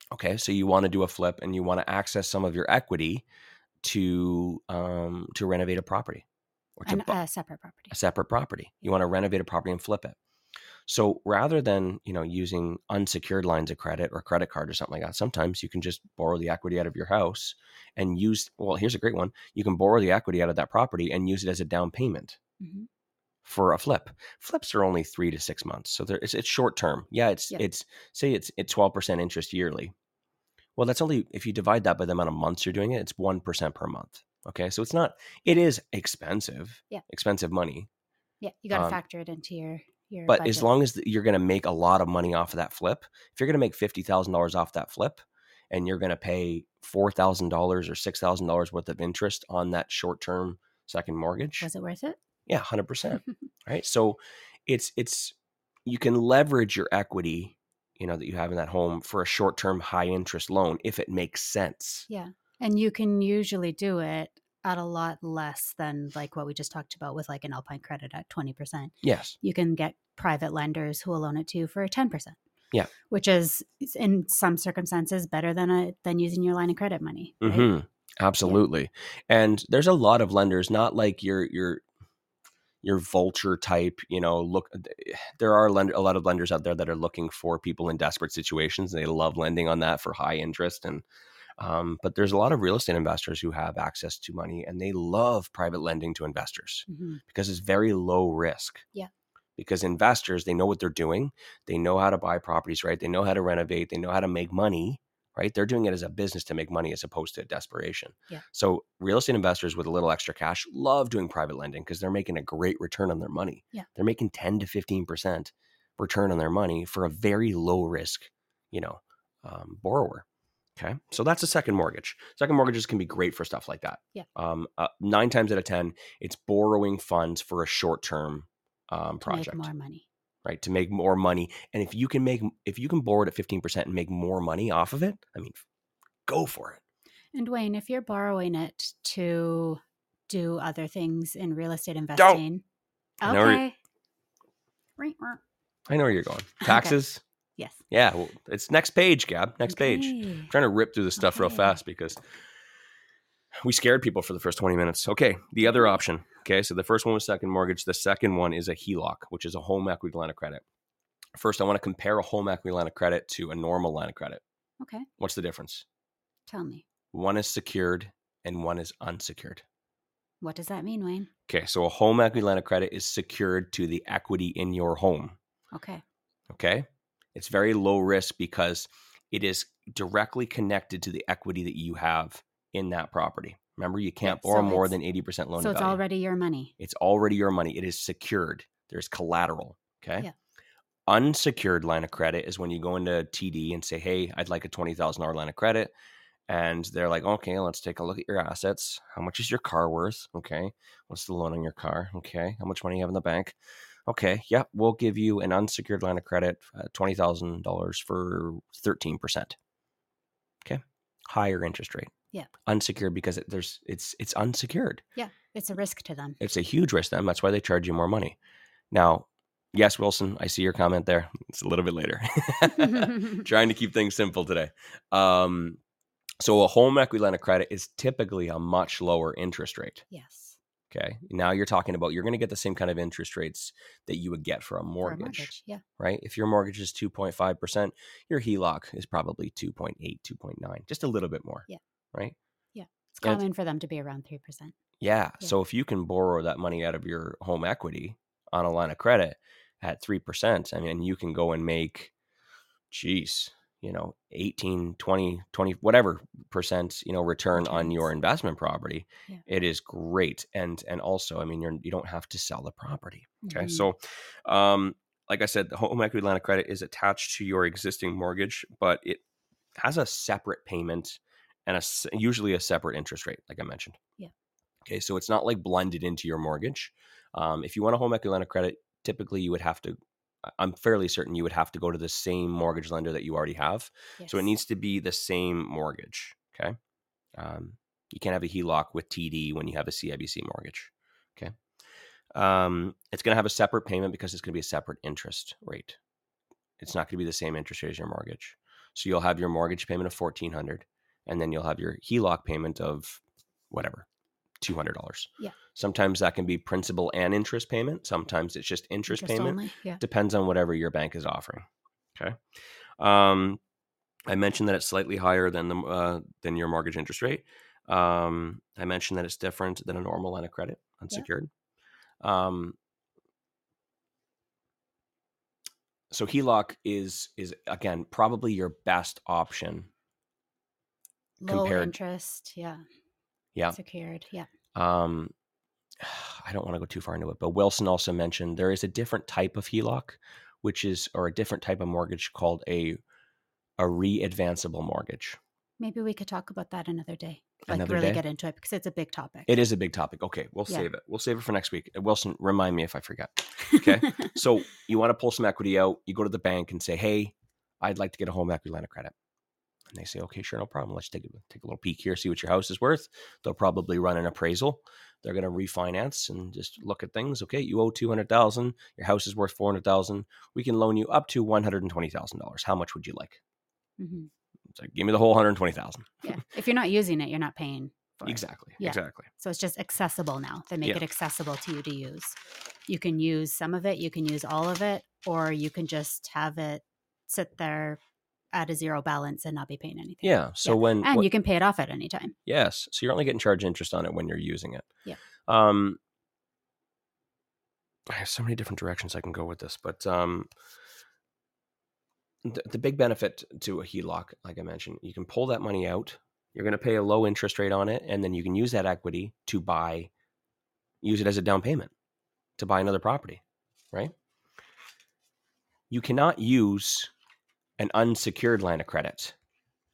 Okay, so you want to do a flip and you want to access some of your equity to um, to renovate a property. Or to An, bu- a separate property. A separate property. You want to renovate a property and flip it. So rather than, you know, using unsecured lines of credit or credit card or something like that, sometimes you can just borrow the equity out of your house and use, well, here's a great one. You can borrow the equity out of that property and use it as a down payment. Mm-hmm. For a flip. Flips are only three to six months. So there, it's, it's short term. Yeah, it's yeah. it's say it's it's twelve percent interest yearly. Well, that's only, if you divide that by the amount of months you're doing it, it's one percent per month. Okay, so it's not, it is expensive. Yeah. Expensive money. Yeah, you got to um, factor it into your, your But budget. As long as you're going to make a lot of money off of that flip, if you're going to make fifty thousand dollars off that flip and you're going to pay four thousand dollars or six thousand dollars worth of interest on that short-term second mortgage. Was it worth it? Yeah, one hundred percent. Right? So it's it's you can leverage your equity, you know, that you have in that home for a short-term high interest loan if it makes sense. Yeah. And you can usually do it at a lot less than like what we just talked about with like an Alpine Credit at twenty percent. Yes. You can get private lenders who will loan it to you for ten percent. Yeah. Which is in some circumstances better than a than using your line of credit money. Right? Mhm. Absolutely. Yeah. And there's a lot of lenders, not like your your your vulture type, you know, look, there are lend- a lot of lenders out there that are looking for people in desperate situations. And they love lending on that for high interest. And, um, but there's a lot of real estate investors who have access to money and they love private lending to investors mm-hmm. because it's very low risk. Yeah. Because investors, they know what they're doing. They know how to buy properties, right? They know how to renovate. They know how to make money, right? They're doing it as a business to make money as opposed to desperation. Yeah. So real estate investors with a little extra cash love doing private lending because they're making a great return on their money. Yeah. They're making ten to fifteen percent return on their money for a very low risk, you know, um, borrower. Okay. So that's a second mortgage. Second mortgages can be great for stuff like that. Yeah. Um, uh, nine times out of ten, it's borrowing funds for a short-term um, project. Make more money. Right, to make more money. And if you can make, if you can borrow it at fifteen percent and make more money off of it, I mean, go for it. And Wayne, if you're borrowing it to do other things in real estate investing, Don't. okay. I know where you're going. Taxes? Okay. Yes. Yeah. Well, it's next page, Gab. Next okay. page. I'm trying to rip through this stuff okay. real fast because we scared people for the first twenty minutes. Okay. The other option. Okay, so the first one was second mortgage. The second one is a H E L O C, which is a home equity line of credit. First, I want to compare a home equity line of credit to a normal line of credit. Okay. What's the difference? Tell me. One is secured and one is unsecured. What does that mean, Wayne? Okay, so a home equity line of credit is secured to the equity in your home. Okay. Okay? It's very low risk because it is directly connected to the equity that you have in that property. Remember, you can't yeah, borrow so more than eighty percent loan to value. So it's already your money. It's already your money. It is secured. There's collateral. Okay. Yeah. Unsecured line of credit is when you go into T D and say, hey, I'd like a twenty thousand dollars line of credit. And they're like, okay, let's take a look at your assets. How much is your car worth? Okay. What's the loan on your car? Okay. How much money you have in the bank? Okay. Yeah. We'll give you an unsecured line of credit, uh, twenty thousand dollars for thirteen percent. Okay. Higher interest rate. Yeah. Unsecured because it, there's it's it's unsecured. Yeah. It's a risk to them. It's a huge risk to them. That's why they charge you more money. Now, yes, Wilson, I see your comment there. It's a little bit later. Trying to keep things simple today. Um, so a home equity line of credit is typically a much lower interest rate. Yes. Okay. Now you're talking about you're going to get the same kind of interest rates that you would get for a mortgage. For a mortgage, yeah. Right? If your mortgage is two point five percent, your H E L O C is probably two point eight, two point nine, just a little bit more. Yeah. Right? Yeah. It's common and, for them to be around three percent. Yeah. yeah. So if you can borrow that money out of your home equity on a line of credit at three percent, I mean, you can go and make, geez, you know, eighteen, twenty, twenty, whatever percent, you know, return Returns. on your investment property. Yeah. It is great. And, and also, I mean, you're, you don't have to sell the property. Okay. Mm-hmm. So, um, like I said, the home equity line of credit is attached to your existing mortgage, but it has a separate payment and a, usually a separate interest rate, like I mentioned. Yeah. Okay. So it's not like blended into your mortgage. Um, if you want a home equity line of credit, typically you would have to, I'm fairly certain you would have to go to the same mortgage lender that you already have. Yes. So it needs to be the same mortgage. Okay. Um, you can't have a H E L O C with T D when you have a C I B C mortgage. Okay. Um, it's going to have a separate payment because it's going to be a separate interest rate. It's not going to be the same interest rate as your mortgage. So you'll have your mortgage payment of fourteen hundred dollars and then you'll have your H E L O C payment of whatever. two hundred dollars. Yeah. Sometimes that can be principal and interest payment. Sometimes it's just interest, interest payment. Yeah. Depends on whatever your bank is offering. Okay. Um, I mentioned that it's slightly higher than the uh, than your mortgage interest rate. Um, I mentioned that it's different than a normal line of credit, unsecured. Yeah. Um, so H E L O C is is again probably your best option. Low compared- interest. Yeah. Yeah. Secured. Yeah. Um, I don't want to go too far into it, but Wilson also mentioned there is a different type of H E L O C, which is, or a different type of mortgage called a, a readvanceable mortgage. Maybe we could talk about that another day, like another really day? Get into it because it's a big topic. It is a big topic. Okay. We'll yeah. save it. We'll save it for next week. Wilson, remind me if I forget. Okay. So you want to pull some equity out, you go to the bank and say, hey, I'd like to get a home equity line of credit. And they say, okay, sure, no problem. Let's take, take a little peek here, see what your house is worth. They'll probably run an appraisal. They're going to refinance and just look at things. Okay, you owe two hundred thousand dollars. Your house is worth four hundred thousand dollars. We can loan you up to one hundred twenty thousand dollars. How much would you like? Mm-hmm. It's like, give me the whole one hundred twenty thousand dollars. Yeah. If you're not using it, you're not paying for it. Exactly. Yeah. Exactly. So it's just accessible now. They make yeah. it accessible to you to use. You can use some of it. You can use all of it. Or you can just have it sit there at a zero balance and not be paying anything. Yeah. So yeah. when and what, you can pay it off at any time. Yes. So you're only getting charged interest on it when you're using it. Yeah. Um, I have so many different directions I can go with this, but um, the, the big benefit to a H E L O C, like I mentioned, you can pull that money out. You're going to pay a low interest rate on it, and then you can use that equity to buy, use it as a down payment to buy another property, right? You cannot use an unsecured line of credit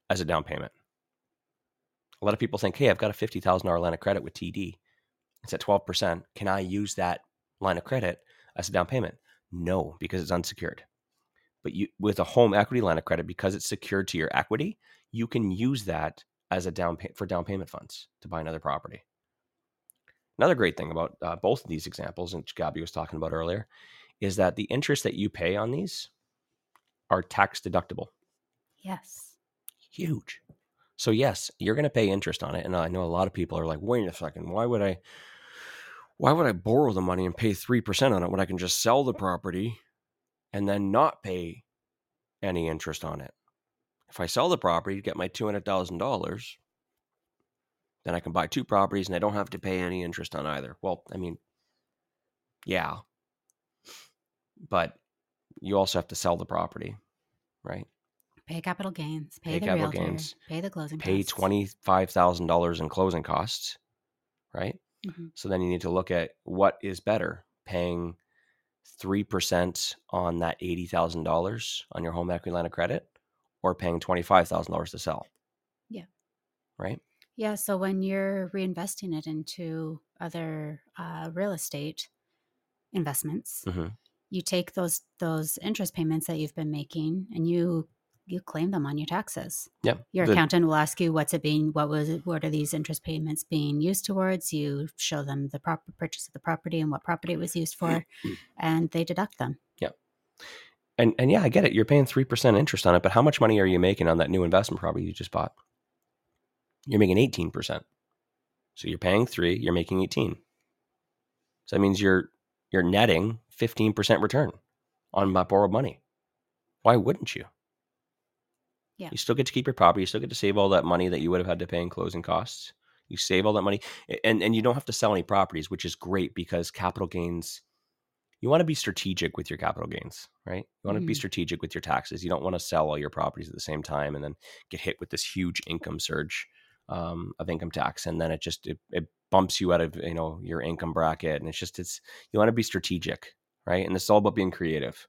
as a down payment. A lot of people think, hey, I've got a fifty thousand dollars line of credit with T D. It's at twelve percent. Can I use that line of credit as a down payment? No, because it's unsecured. But you, with a home equity line of credit, because it's secured to your equity, you can use that as a down pay, for down payment funds to buy another property. Another great thing about uh, both of these examples, which Gabby was talking about earlier, is that the interest that you pay on these are tax deductible. Yes. Huge. So yes, you're going to pay interest on it. And I know a lot of people are like, wait a second, why would I, why would I borrow the money and pay three percent on it when I can just sell the property and then not pay any interest on it? If I sell the property, get my two hundred thousand dollars, then I can buy two properties and I don't have to pay any interest on either. Well, I mean, yeah, but you also have to sell the property, right? Pay capital gains, pay, pay the capital realtor, gains, pay the closing pay costs. Pay twenty-five thousand dollars in closing costs, right? Mm-hmm. So then you need to look at what is better, paying three percent on that eighty thousand dollars on your home equity line of credit or paying twenty-five thousand dollars to sell. Yeah. Right? Yeah. So when you're reinvesting it into other uh, real estate investments, mm-hmm. you take those those interest payments that you've been making and you you claim them on your taxes. Yeah. Your the, accountant will ask you what's it being, what was it, what are these interest payments being used towards? You show them the proper purchase of the property and what property it was used for, and they deduct them. Yeah. And and yeah, I get it. You're paying three percent interest on it, but how much money are you making on that new investment property you just bought? You're making eighteen percent. So you're paying three, you're making eighteen. So that means you're you're netting fifteen percent return on my borrowed money. Why wouldn't you? Yeah. You still get to keep your property. You still get to save all that money that you would have had to pay in closing costs. You save all that money and, and you don't have to sell any properties, which is great because capital gains, you want to be strategic with your capital gains, right? You want mm-hmm. to be strategic with your taxes. You don't want to sell all your properties at the same time and then get hit with this huge income surge um, of income tax. And then it just, it, it bumps you out of, you know, your income bracket. And it's just, it's, you want to be strategic, right? And it's all about being creative.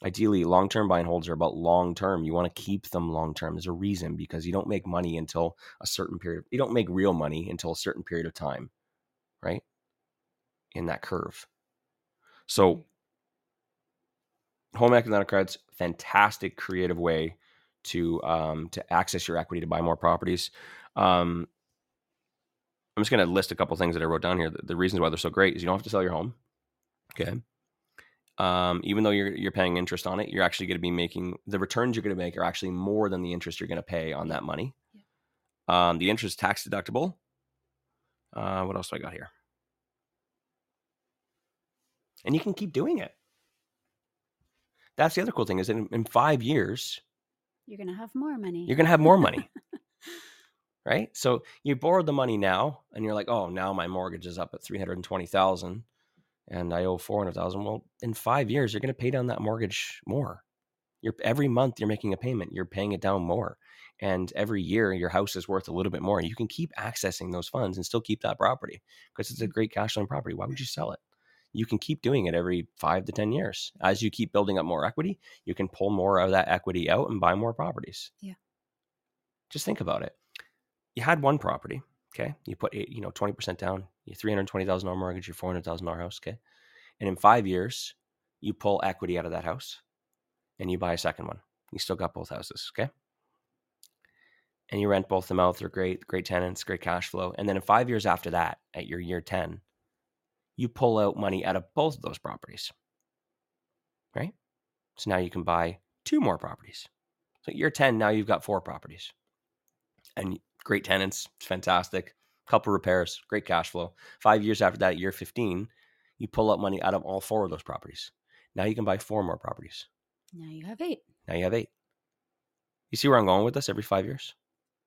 Ideally, long-term buy and holds are about long-term. You want to keep them long-term. There's a reason, because you don't make money until a certain period. You don't make real money until a certain period of time, right? In that curve. So home equity line of credit's fantastic creative way to, um, to access your equity to buy more properties. Um, I'm just going to list a couple things that I wrote down here. The, the reasons why they're so great is you don't have to sell your home. Okay. Um, even though you're you're paying interest on it, you're actually going to be making the returns you're going to make are actually more than the interest you're going to pay on that money. Yeah. Um, the interest is tax deductible. Uh, what else do I got here? And you can keep doing it. That's the other cool thing is that in, in five years, you're going to have more money. You're going to have more money, right? So you borrowed the money now, and you're like, oh, now my mortgage is up at three hundred twenty thousand dollars. And I owe four hundred thousand dollars. Well, in five years, you're going to pay down that mortgage more. You're every month you're making a payment. You're paying it down more. And every year your house is worth a little bit more. You can keep accessing those funds and still keep that property because it's a great cash flowing property. Why would you sell it? You can keep doing it every five to ten years. As you keep building up more equity, you can pull more of that equity out and buy more properties. Yeah. Just think about it. You had one property. Okay. You put, you know, twenty percent down, your three hundred twenty thousand dollars mortgage, your four hundred thousand dollars house. Okay. And in five years, you pull equity out of that house and you buy a second one. You still got both houses. Okay. And you rent both of them out. They're great, great tenants, great cash flow. And then in five years after that, at your year ten, you pull out money out of both of those properties. Right. So now you can buy two more properties. So at year ten, now you've got four properties. And great tenants, it's fantastic. Couple repairs, great cash flow. Five years after that, year fifteen, you pull up money out of all four of those properties. Now you can buy four more properties. Now you have eight. Now you have eight. You see where I'm going with this? Every five years,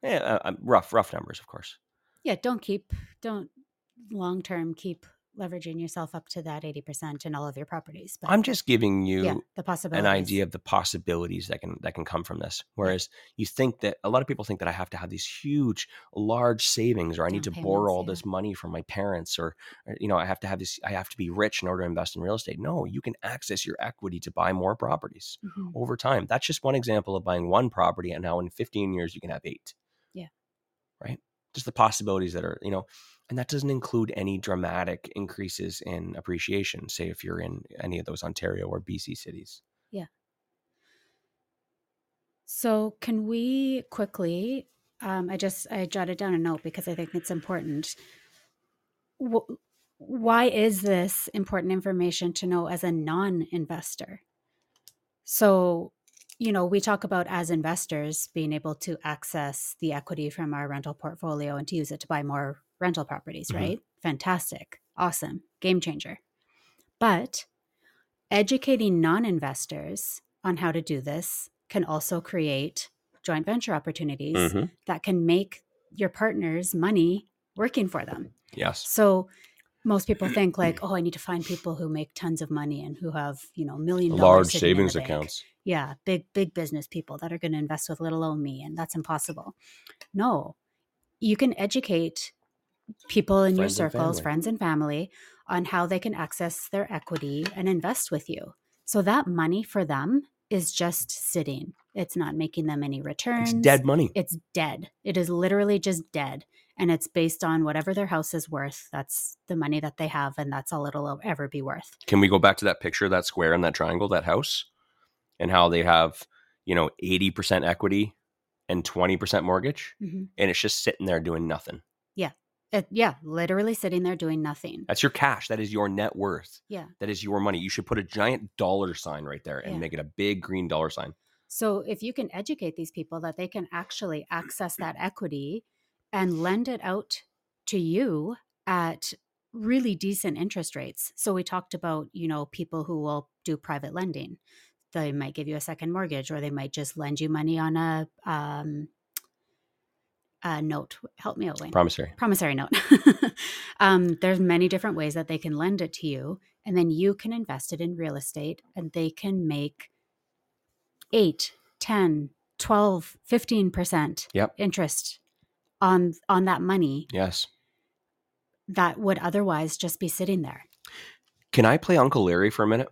yeah, uh, rough, rough numbers, of course. Yeah, don't keep, don't long term keep leveraging yourself up to that eighty percent in all of your properties. But I'm just giving you yeah, the possibilities. An idea of the possibilities that can that can come from this. Whereas you think that a lot of people think that I have to have these huge, large savings, or I Down need to payments, borrow all yeah. this money from my parents, or, or you know, I have to have this. I have to be rich in order to invest in real estate. No, you can access your equity to buy more properties mm-hmm. over time. That's just one example of buying one property, and now in fifteen years you can have eight. Yeah, right. Just the possibilities that are, you know. And that doesn't include any dramatic increases in appreciation, say if you're in any of those Ontario or B C cities. Yeah. So can we quickly, um, I just, I jotted down a note because I think it's important. W- why is this important information to know as a non-investor? So, you know, we talk about as investors being able to access the equity from our rental portfolio and to use it to buy more rental properties, right? Mm-hmm. Fantastic. Awesome. Game changer. But educating non-investors on how to do this can also create joint venture opportunities mm-hmm. that can make your partner's money working for them. Yes. So most people think like, oh, I need to find people who make tons of money and who have, you know, million dollars large savings accounts. Yeah. Big, big business people that are going to invest with little old me, and that's impossible. No, you can educate people in friends your circles, and friends and family on how they can access their equity and invest with you. So that money for them is just sitting. It's not making them any returns. It's dead money. It's dead. It is literally just dead. And it's based on whatever their house is worth. That's the money that they have, and that's all it'll ever be worth. Can we go back to that picture, that square and that triangle, that house, and how they have, you know, eighty percent equity and twenty percent mortgage, mm-hmm. and it's just sitting there doing nothing. Yeah. It, yeah. Literally sitting there doing nothing. That's your cash. That is your net worth. Yeah. That is your money. You should put a giant dollar sign right there and yeah. make it a big green dollar sign. So if you can educate these people that they can actually access that equity and lend it out to you at really decent interest rates. So we talked about, you know, people who will do private lending. They might give you a second mortgage, or they might just lend you money on a, um, a note. Help me out, Wayne. Promissory. Promissory note. um, there's many different ways that they can lend it to you, and then you can invest it in real estate, and they can make eight, ten, twelve, fifteen percent yep. interest on on that money. Yes. That would otherwise just be sitting there. Can I play Uncle Larry for a minute?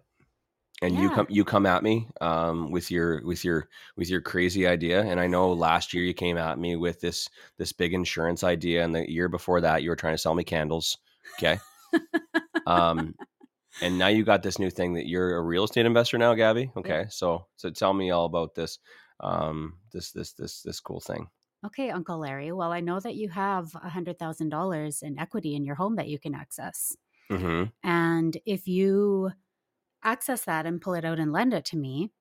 And yeah. you come, you come at me um, with your, with your, with your crazy idea. And I know last year you came at me with this, this big insurance idea, and the year before that you were trying to sell me candles. Okay. um, and now you got this new thing that you're a real estate investor now, Gabby. Okay. Yeah. So, so tell me all about this, um, this, this, this, this cool thing. Okay, Uncle Larry. Well, I know that you have a hundred thousand dollars in equity in your home that you can access. Mm-hmm. And if you access that and pull it out and lend it to me,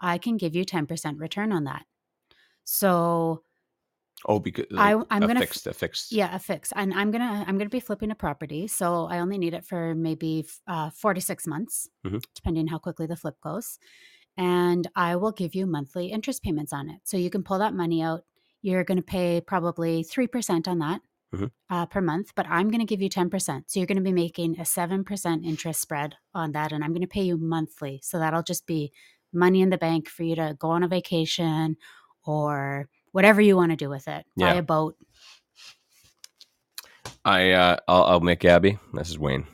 I can give you ten percent return on that. So, oh, because like I, I'm going to fix a fixed, yeah, a fix, and I'm gonna I'm gonna be flipping a property, so I only need it for maybe uh, four to six months, mm-hmm. depending how quickly the flip goes, and I will give you monthly interest payments on it. So you can pull that money out. You're going to pay probably three percent on that mm-hmm. uh, per month, but I'm going to give you ten percent. So you're going to be making a seven percent interest spread on that, and I'm going to pay you monthly. So that'll just be money in the bank for you to go on a vacation or whatever you want to do with it. Yeah. Buy a boat. I, uh, I'll, I'll make Gabby. This is Wayne.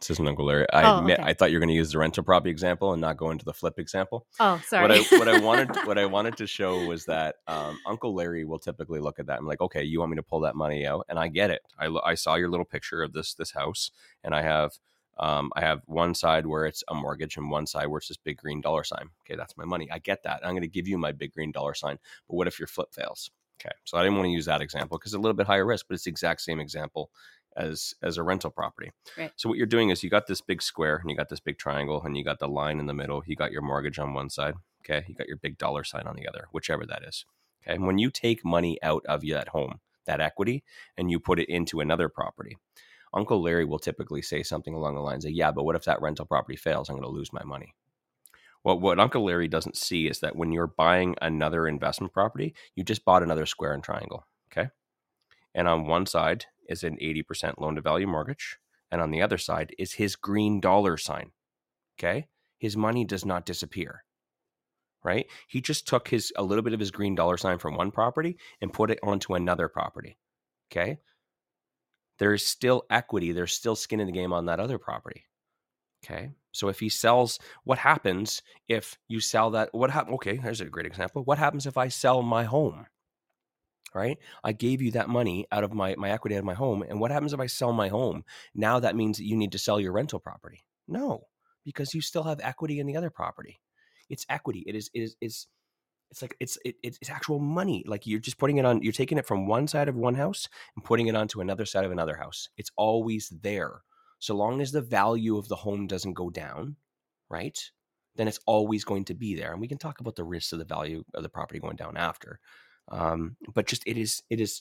This isn't Uncle Larry. I oh, admit, okay. I thought you were going to use the rental property example and not go into the flip example. Oh, sorry. What I, what I wanted, what I wanted to show was that um, Uncle Larry will typically look at that. I'm like, okay, you want me to pull that money out, and I get it. I, I saw your little picture of this this house, and I have um, I have one side where it's a mortgage and one side where it's this big green dollar sign. Okay, that's my money. I get that. I'm going to give you my big green dollar sign. But what if your flip fails? Okay, so I didn't want to use that example because it's a little bit higher risk, but it's the exact same example as as a rental property. Right. So what you're doing is you got this big square and you got this big triangle and you got the line in the middle. You got your mortgage on one side. Okay. You got your big dollar sign on the other, whichever that is. Okay. And when you take money out of that home, that equity, and you put it into another property, Uncle Larry will typically say something along the lines of, yeah, but what if that rental property fails? I'm going to lose my money. Well, what Uncle Larry doesn't see is that when you're buying another investment property, you just bought another square and triangle. Okay. And on one side is an eighty percent loan to value mortgage, and on the other side is his green dollar sign. Okay? His money does not disappear. Right? He just took his a little bit of his green dollar sign from one property and put it onto another property. Okay? There's still equity, there's still skin in the game on that other property. Okay? So if he sells, what happens if you sell that what hap- okay, there's a great example. What happens if I sell my home? Right? I gave you that money out of my, my equity out of my home. And what happens if I sell my home? Now that means that you need to sell your rental property. No, because you still have equity in the other property. It's equity. It is, it is, it's, it's like, it's, it, it's actual money. Like you're just putting it on, you're taking it from one side of one house and putting it onto another side of another house. It's always there. So long as the value of the home doesn't go down, right? Then it's always going to be there. And we can talk about the risks of the value of the property going down after. Um, but just, it is, it is,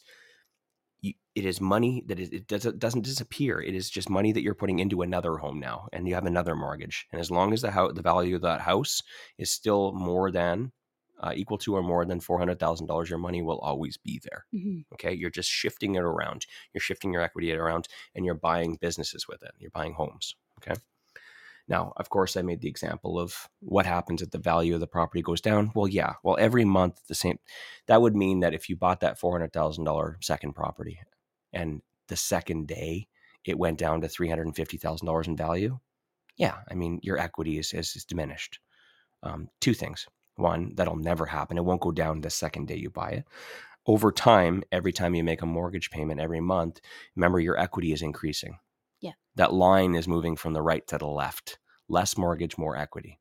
it is money that is, it doesn't, doesn't disappear. It is just money that you're putting into another home now, and you have another mortgage. And as long as the house, the value of that house is still more than, uh, equal to or more than four hundred thousand dollars, your money will always be there. Mm-hmm. Okay. You're just shifting it around. You're shifting your equity around, and you're buying businesses with it. You're buying homes. Okay. Now, of course, I made the example of what happens if the value of the property goes down. Well, yeah. Well, every month, the same. That would mean that if you bought that four hundred thousand dollars second property and the second day it went down to three hundred fifty thousand dollars in value, yeah, I mean, your equity is, is, is diminished. Um, two things. One, that'll never happen. It won't go down the second day you buy it. Over time, every time you make a mortgage payment every month, remember your equity is increasing. Yeah. That line is moving from the right to the left. Less mortgage, more equity.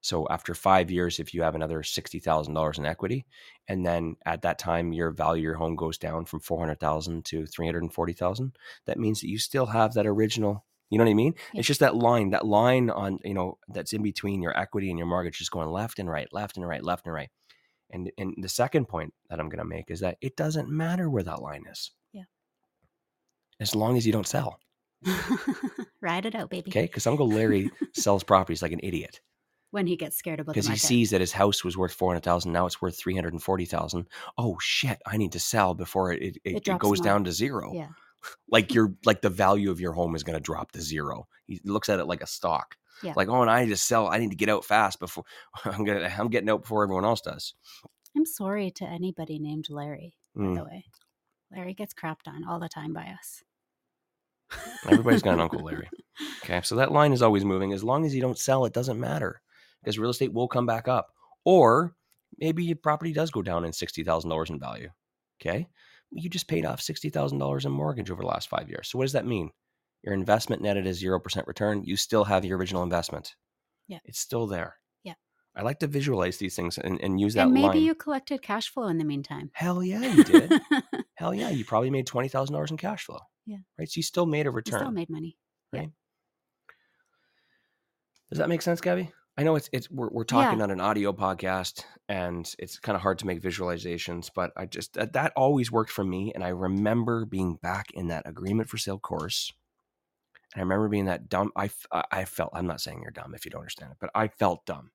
So after five years, if you have another sixty thousand dollars in equity, and then at that time, your value of your home goes down from four hundred thousand dollars to three hundred forty thousand dollars, that means that you still have that original, you know what I mean? Yeah. It's just that line, that line on, you know, that's in between your equity and your mortgage just going left and right, left and right, left and right. And, and the second point that I'm going to make is that it doesn't matter where that line is. Yeah. As long as you don't sell. Ride it out, baby. Okay. Because Uncle Larry sells properties like an idiot. When he gets scared about the market. Because he sees that his house was worth four hundred thousand dollars. Now it's worth three hundred forty thousand dollars. Oh, shit. I need to sell before it, it, it, it, it goes more. Down to zero. Yeah. Like your like the value of your home is going to drop to zero. He looks at it like a stock. Yeah. Like, oh, and I need to sell. I need to get out fast before I'm going to, I'm getting out before everyone else does. I'm sorry to anybody named Larry, mm. by the way. Larry gets crapped on all the time by us. Everybody's got an Uncle Larry. Okay. So that line is always moving. As long as you don't sell, it doesn't matter, because real estate will come back up. Or maybe your property does go down in sixty thousand dollars in value. Okay. You just paid off sixty thousand dollars in mortgage over the last five years. So what does that mean? Your investment netted a zero percent return. You still have your original investment. Yeah. It's still there. Yeah. I like to visualize these things and, and use that line. And maybe line. You collected cash flow in the meantime. Hell yeah, you did. Hell yeah. You probably made twenty thousand dollars in cash flow. Yeah. Right. So you still made a return. You still made money. Right. Yeah. Does that make sense, Gabby? I know it's it's we're we're talking yeah. on an audio podcast, and it's kind of hard to make visualizations, but I just that, that always worked for me, and I remember being back in that agreement for sale course, and I remember being that dumb. I I felt I'm not saying you're dumb if you don't understand it, but I felt dumb.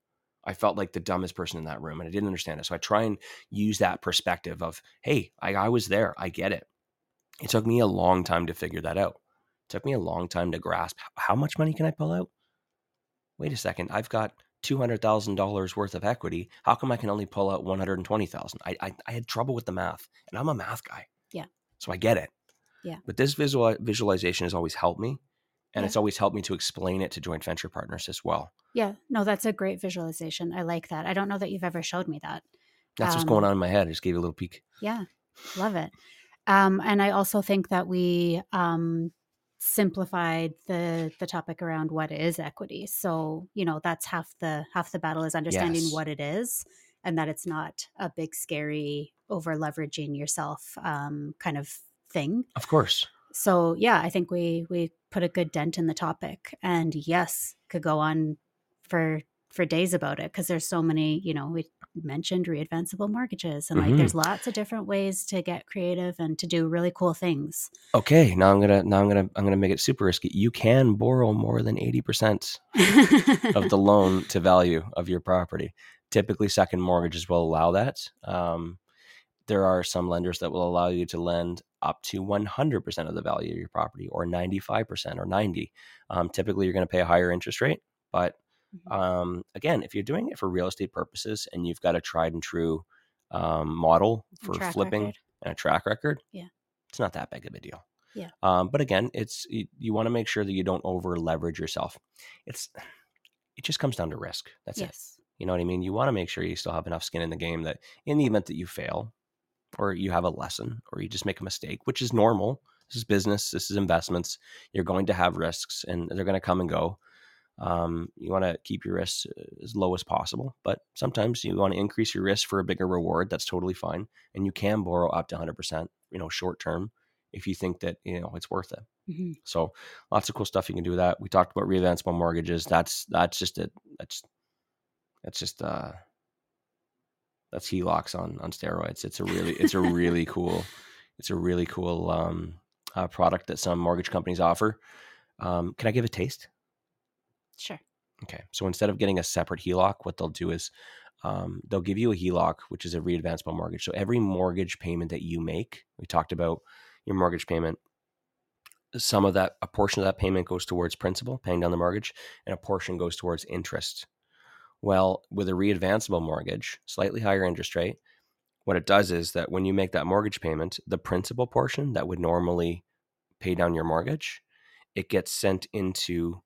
I felt like the dumbest person in that room, and I didn't understand it. So I try and use that perspective of, hey, I, I was there, I get it. It took me a long time to figure that out. It took me a long time to grasp how much money can I pull out. Wait a second, I've got two hundred thousand dollars worth of equity. How come I can only pull out one hundred twenty thousand dollars? I, I I had trouble with the math, and I'm a math guy. Yeah. So I get it. Yeah. But this visual, visualization has always helped me, and yeah. it's always helped me to explain it to joint venture partners as well. Yeah. No, that's a great visualization. I like that. I don't know that you've ever showed me that. That's um, what's going on in my head. I just gave you a little peek. Yeah. Love it. Um, and I also think that we... Um, simplified the the topic around what is equity. So, you know, that's half the half the battle is understanding yes. what it is, and that it's not a big, scary, over leveraging yourself um, kind of thing. Of course. So yeah, I think we we put a good dent in the topic, and yes, could go on for for days about it, because there's so many, you know, we mentioned readvanceable mortgages, and like mm-hmm. there's lots of different ways to get creative and to do really cool things. Okay, now I'm gonna now I'm gonna I'm gonna make it super risky. You can borrow more than eighty percent of the loan to value of your property. Typically, second mortgages will allow that. Um, there are some lenders that will allow you to lend up to one hundred percent of the value of your property, or ninety-five percent, or ninety. Um, typically, you're going to pay a higher interest rate, but Um, again, if you're doing it for real estate purposes and you've got a tried and true um, model for flipping record. And a track record, yeah, it's not that big of a deal. Yeah. Um, but again, it's you, you want to make sure that you don't over leverage yourself. It's it just comes down to risk. That's yes. it. You know what I mean? You want to make sure you still have enough skin in the game that in the event that you fail, or you have a lesson, or you just make a mistake, which is normal. This is business. This is investments. You're going to have risks, and they're going to come and go. Um, you want to keep your risks as low as possible, but sometimes you want to increase your risk for a bigger reward. That's totally fine. And you can borrow up to one hundred percent, you know, short term, if you think that, you know, it's worth it. Mm-hmm. So lots of cool stuff you can do with that. We talked about readvanceable mortgages. That's, that's just it. That's, that's just, uh, that's H E L O Cs on, on steroids. It's a really, it's a really cool, it's a really cool, um, uh, product that some mortgage companies offer. Um, can I give a taste? Sure. Okay. So instead of getting a separate H E L O C, what they'll do is um, they'll give you a H E L O C, which is a readvanceable mortgage. So every mortgage payment that you make, we talked about your mortgage payment. Some of that, a portion of that payment goes towards principal, paying down the mortgage, and a portion goes towards interest. Well, with a readvanceable mortgage, slightly higher interest rate, what it does is that when you make that mortgage payment, the principal portion that would normally pay down your mortgage it gets sent into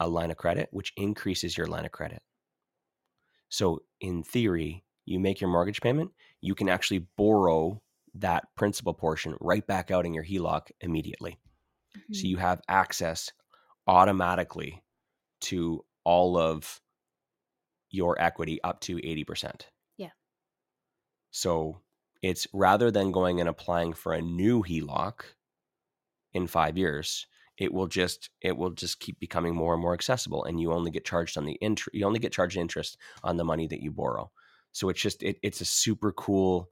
a line of credit, which increases your line of credit. So in theory, you make your mortgage payment, you can actually borrow that principal portion right back out in your H E L O C immediately. Mm-hmm. So you have access automatically to all of your equity up to eighty percent. Yeah. So it's rather than going and applying for a new H E L O C in five years, it will just it will just keep becoming more and more accessible, and you only get charged on the int- you only get charged interest on the money that you borrow. So it's just it, it's a super cool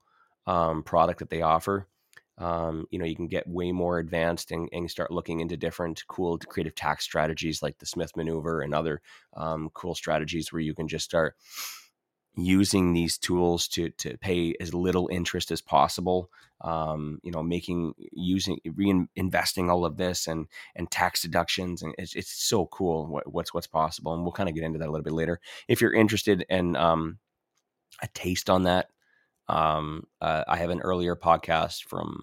um, product that they offer. Um, you know, you can get way more advanced and, and start looking into different cool creative tax strategies like the Smith Maneuver and other um, cool strategies where you can just start using these tools to to pay as little interest as possible, um, you know, making, using, reinvesting all of this and and tax deductions. And it's, it's so cool what, what's what's possible. And we'll kind of get into that a little bit later. If you're interested in um, a taste on that, um, uh, I have an earlier podcast from,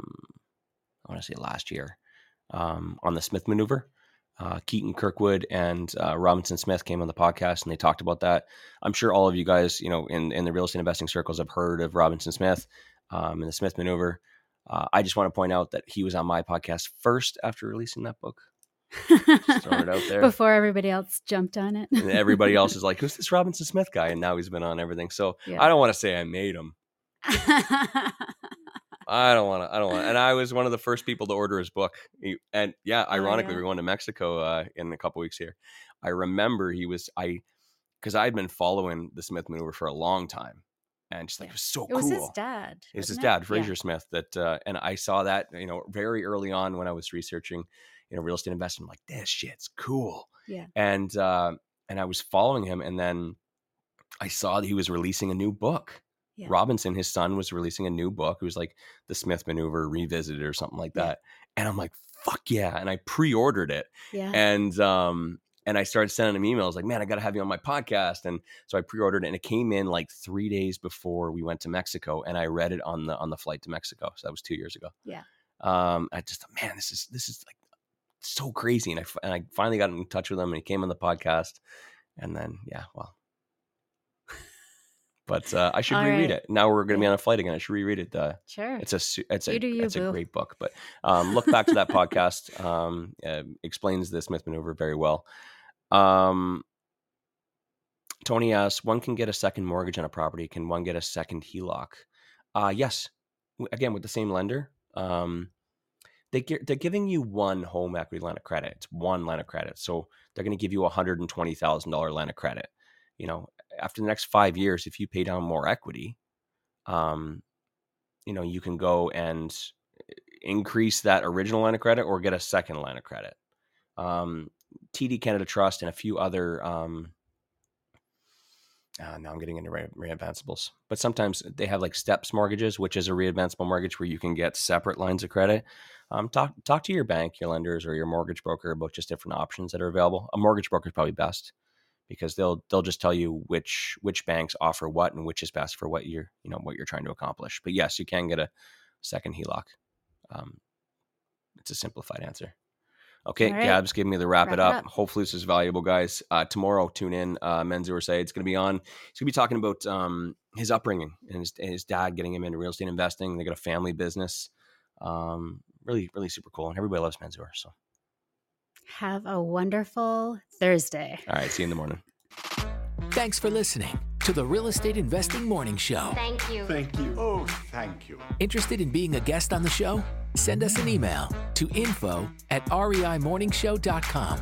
I want to say last year, um, on the Smith Maneuver. Uh, Keaton Kirkwood and uh, Robinson Smith came on the podcast and they talked about that. I'm sure all of you guys, you know, in, in the real estate investing circles have heard of Robinson Smith um, and the Smith Maneuver. Uh, I just want to point out that he was on my podcast first after releasing that book. Just throwing it out there. Before everybody else jumped on it. And everybody else is like, who's this Robinson Smith guy? And now he's been on everything. So yeah. I don't want to say I made him. I don't want to, I don't want to. And I was one of the first people to order his book. He, and yeah, ironically, oh, yeah. we're going to Mexico uh, in a couple weeks here. I remember he was, I, because I had been following the Smith Maneuver for a long time. And just like, yeah. it was so it cool. It was his dad. It was his it? dad, Fraser yeah. Smith. That, uh, and I saw that, you know, very early on when I was researching, you know, real estate investing. I'm like, this shit's cool. Yeah. And, uh, and I was following him. And then I saw that he was releasing a new book. Yeah. Robinson, his son, was releasing a new book. It was like the Smith Maneuver Revisited or something like that. Yeah. And I'm like, fuck yeah. And I pre-ordered it. Yeah. And um, and I started sending him emails like, man, I got to have you on my podcast. And so I pre-ordered it and it came in like three days before we went to Mexico. And I read it on the on the flight to Mexico. So that was two years ago. Yeah. Um, I just thought, man, this is this is like so crazy. And I, and I finally got in touch with him and he came on the podcast. And then, yeah, well. But uh, I should All reread right. it. Now we're going to be on a flight again. I should reread it. Uh, sure. It's a it's a, you you, it's a great book. But um, look back to that podcast. Um, uh, explains the Smith Maneuver very well. Um, Tony asks, one can get a second mortgage on a property. Can one get a second H E L O C? Uh, yes. Again, with the same lender. Um, they get, they're giving you one home equity line of credit. It's one line of credit. So they're going to give you a one hundred twenty thousand dollars line of credit. You know, after the next five years, if you pay down more equity, um, you know, you can go and increase that original line of credit or get a second line of credit. Um, T D Canada Trust and a few other, um, uh, now I'm getting into re- readvanceables, but sometimes they have like steps mortgages, which is a readvanceable mortgage where you can get separate lines of credit. Um, talk, talk to your bank, your lenders, or your mortgage broker about just different options that are available. A mortgage broker is probably best, because they'll they'll just tell you which which banks offer what and which is best for what you're you know what you're trying to accomplish. But yes, you can get a second H E L O C. Um, it's a simplified answer. Okay, right. Gab's giving me the wrap, wrap it, up. it up. Hopefully this is valuable, guys. Uh, tomorrow, tune in. Uh, Menzies say it's going to be on. He's going to be talking about um, his upbringing and his, his dad getting him into real estate investing. They got a family business. Um, really, really super cool, and everybody loves Menzies. So. Have a wonderful Thursday. All right. See you in the morning. Thanks for listening to the Real Estate Investing Morning Show. Thank you. Thank you. Oh, thank you. Interested in being a guest on the show? Send us an email to info at reimorningshow dot com.